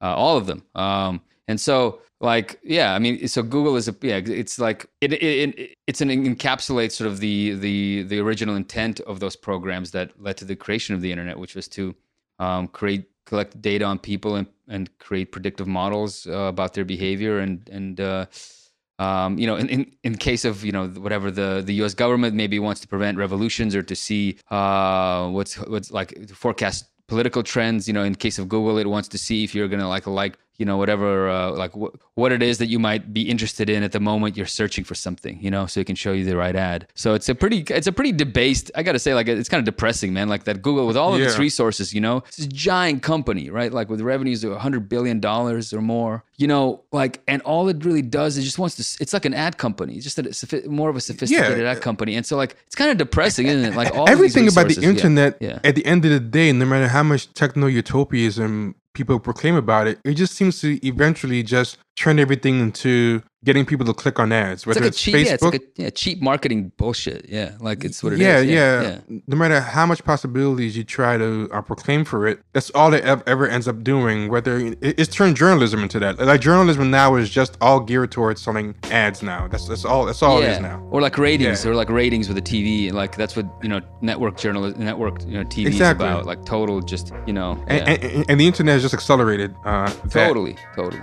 uh, all of them. Um, and so like, yeah, I mean, so Google is a, yeah, it's like, it, it, it it's an it encapsulates sort of the, the, the original intent of those programs that led to the creation of the internet, which was to um, create, collect data on people and, and create predictive models uh, about their behavior. And, and uh, um, you know, in, in, in case of, you know, whatever the, the U S government maybe wants to prevent revolutions or to see uh, what's, what's like to forecast political trends, you know, in case of Google, it wants to see if you're going to like, like, you know, whatever, uh, like w- what it is that you might be interested in at the moment you're searching for something, you know, so it can show you the right ad. So it's a pretty, it's a pretty debased, I got to say, like, it's kind of depressing, man, like that Google with all of yeah. its resources, you know, it's a giant company, right? Like with revenues of a hundred billion dollars or more, you know, like, and all it really does is just wants to, it's like an ad company. It's just that it's more of a sophisticated yeah. ad company. And so like, it's kind of depressing, isn't it? Like all everything about the internet yeah. Yeah. at the end of the day, no matter how much techno-utopianism people proclaim about it, it just seems to eventually just turn everything into getting people to click on ads, whether it's, like it's cheap, Facebook. Yeah, it's like a, yeah, cheap marketing bullshit. Yeah, like it's what it yeah, is. Yeah, yeah, yeah. No matter how much possibilities you try to uh, proclaim for it, that's all it ever ends up doing, whether it, it's turned journalism into that. Like journalism now is just all geared towards selling ads now. That's that's all That's all yeah. it is now. Or like ratings, yeah. or like ratings with the T V. Like that's what, you know, network journalism, network, you know, T V exactly. is about. Like total just, you know. And, yeah. and, and the internet has just accelerated uh, that. Totally, totally.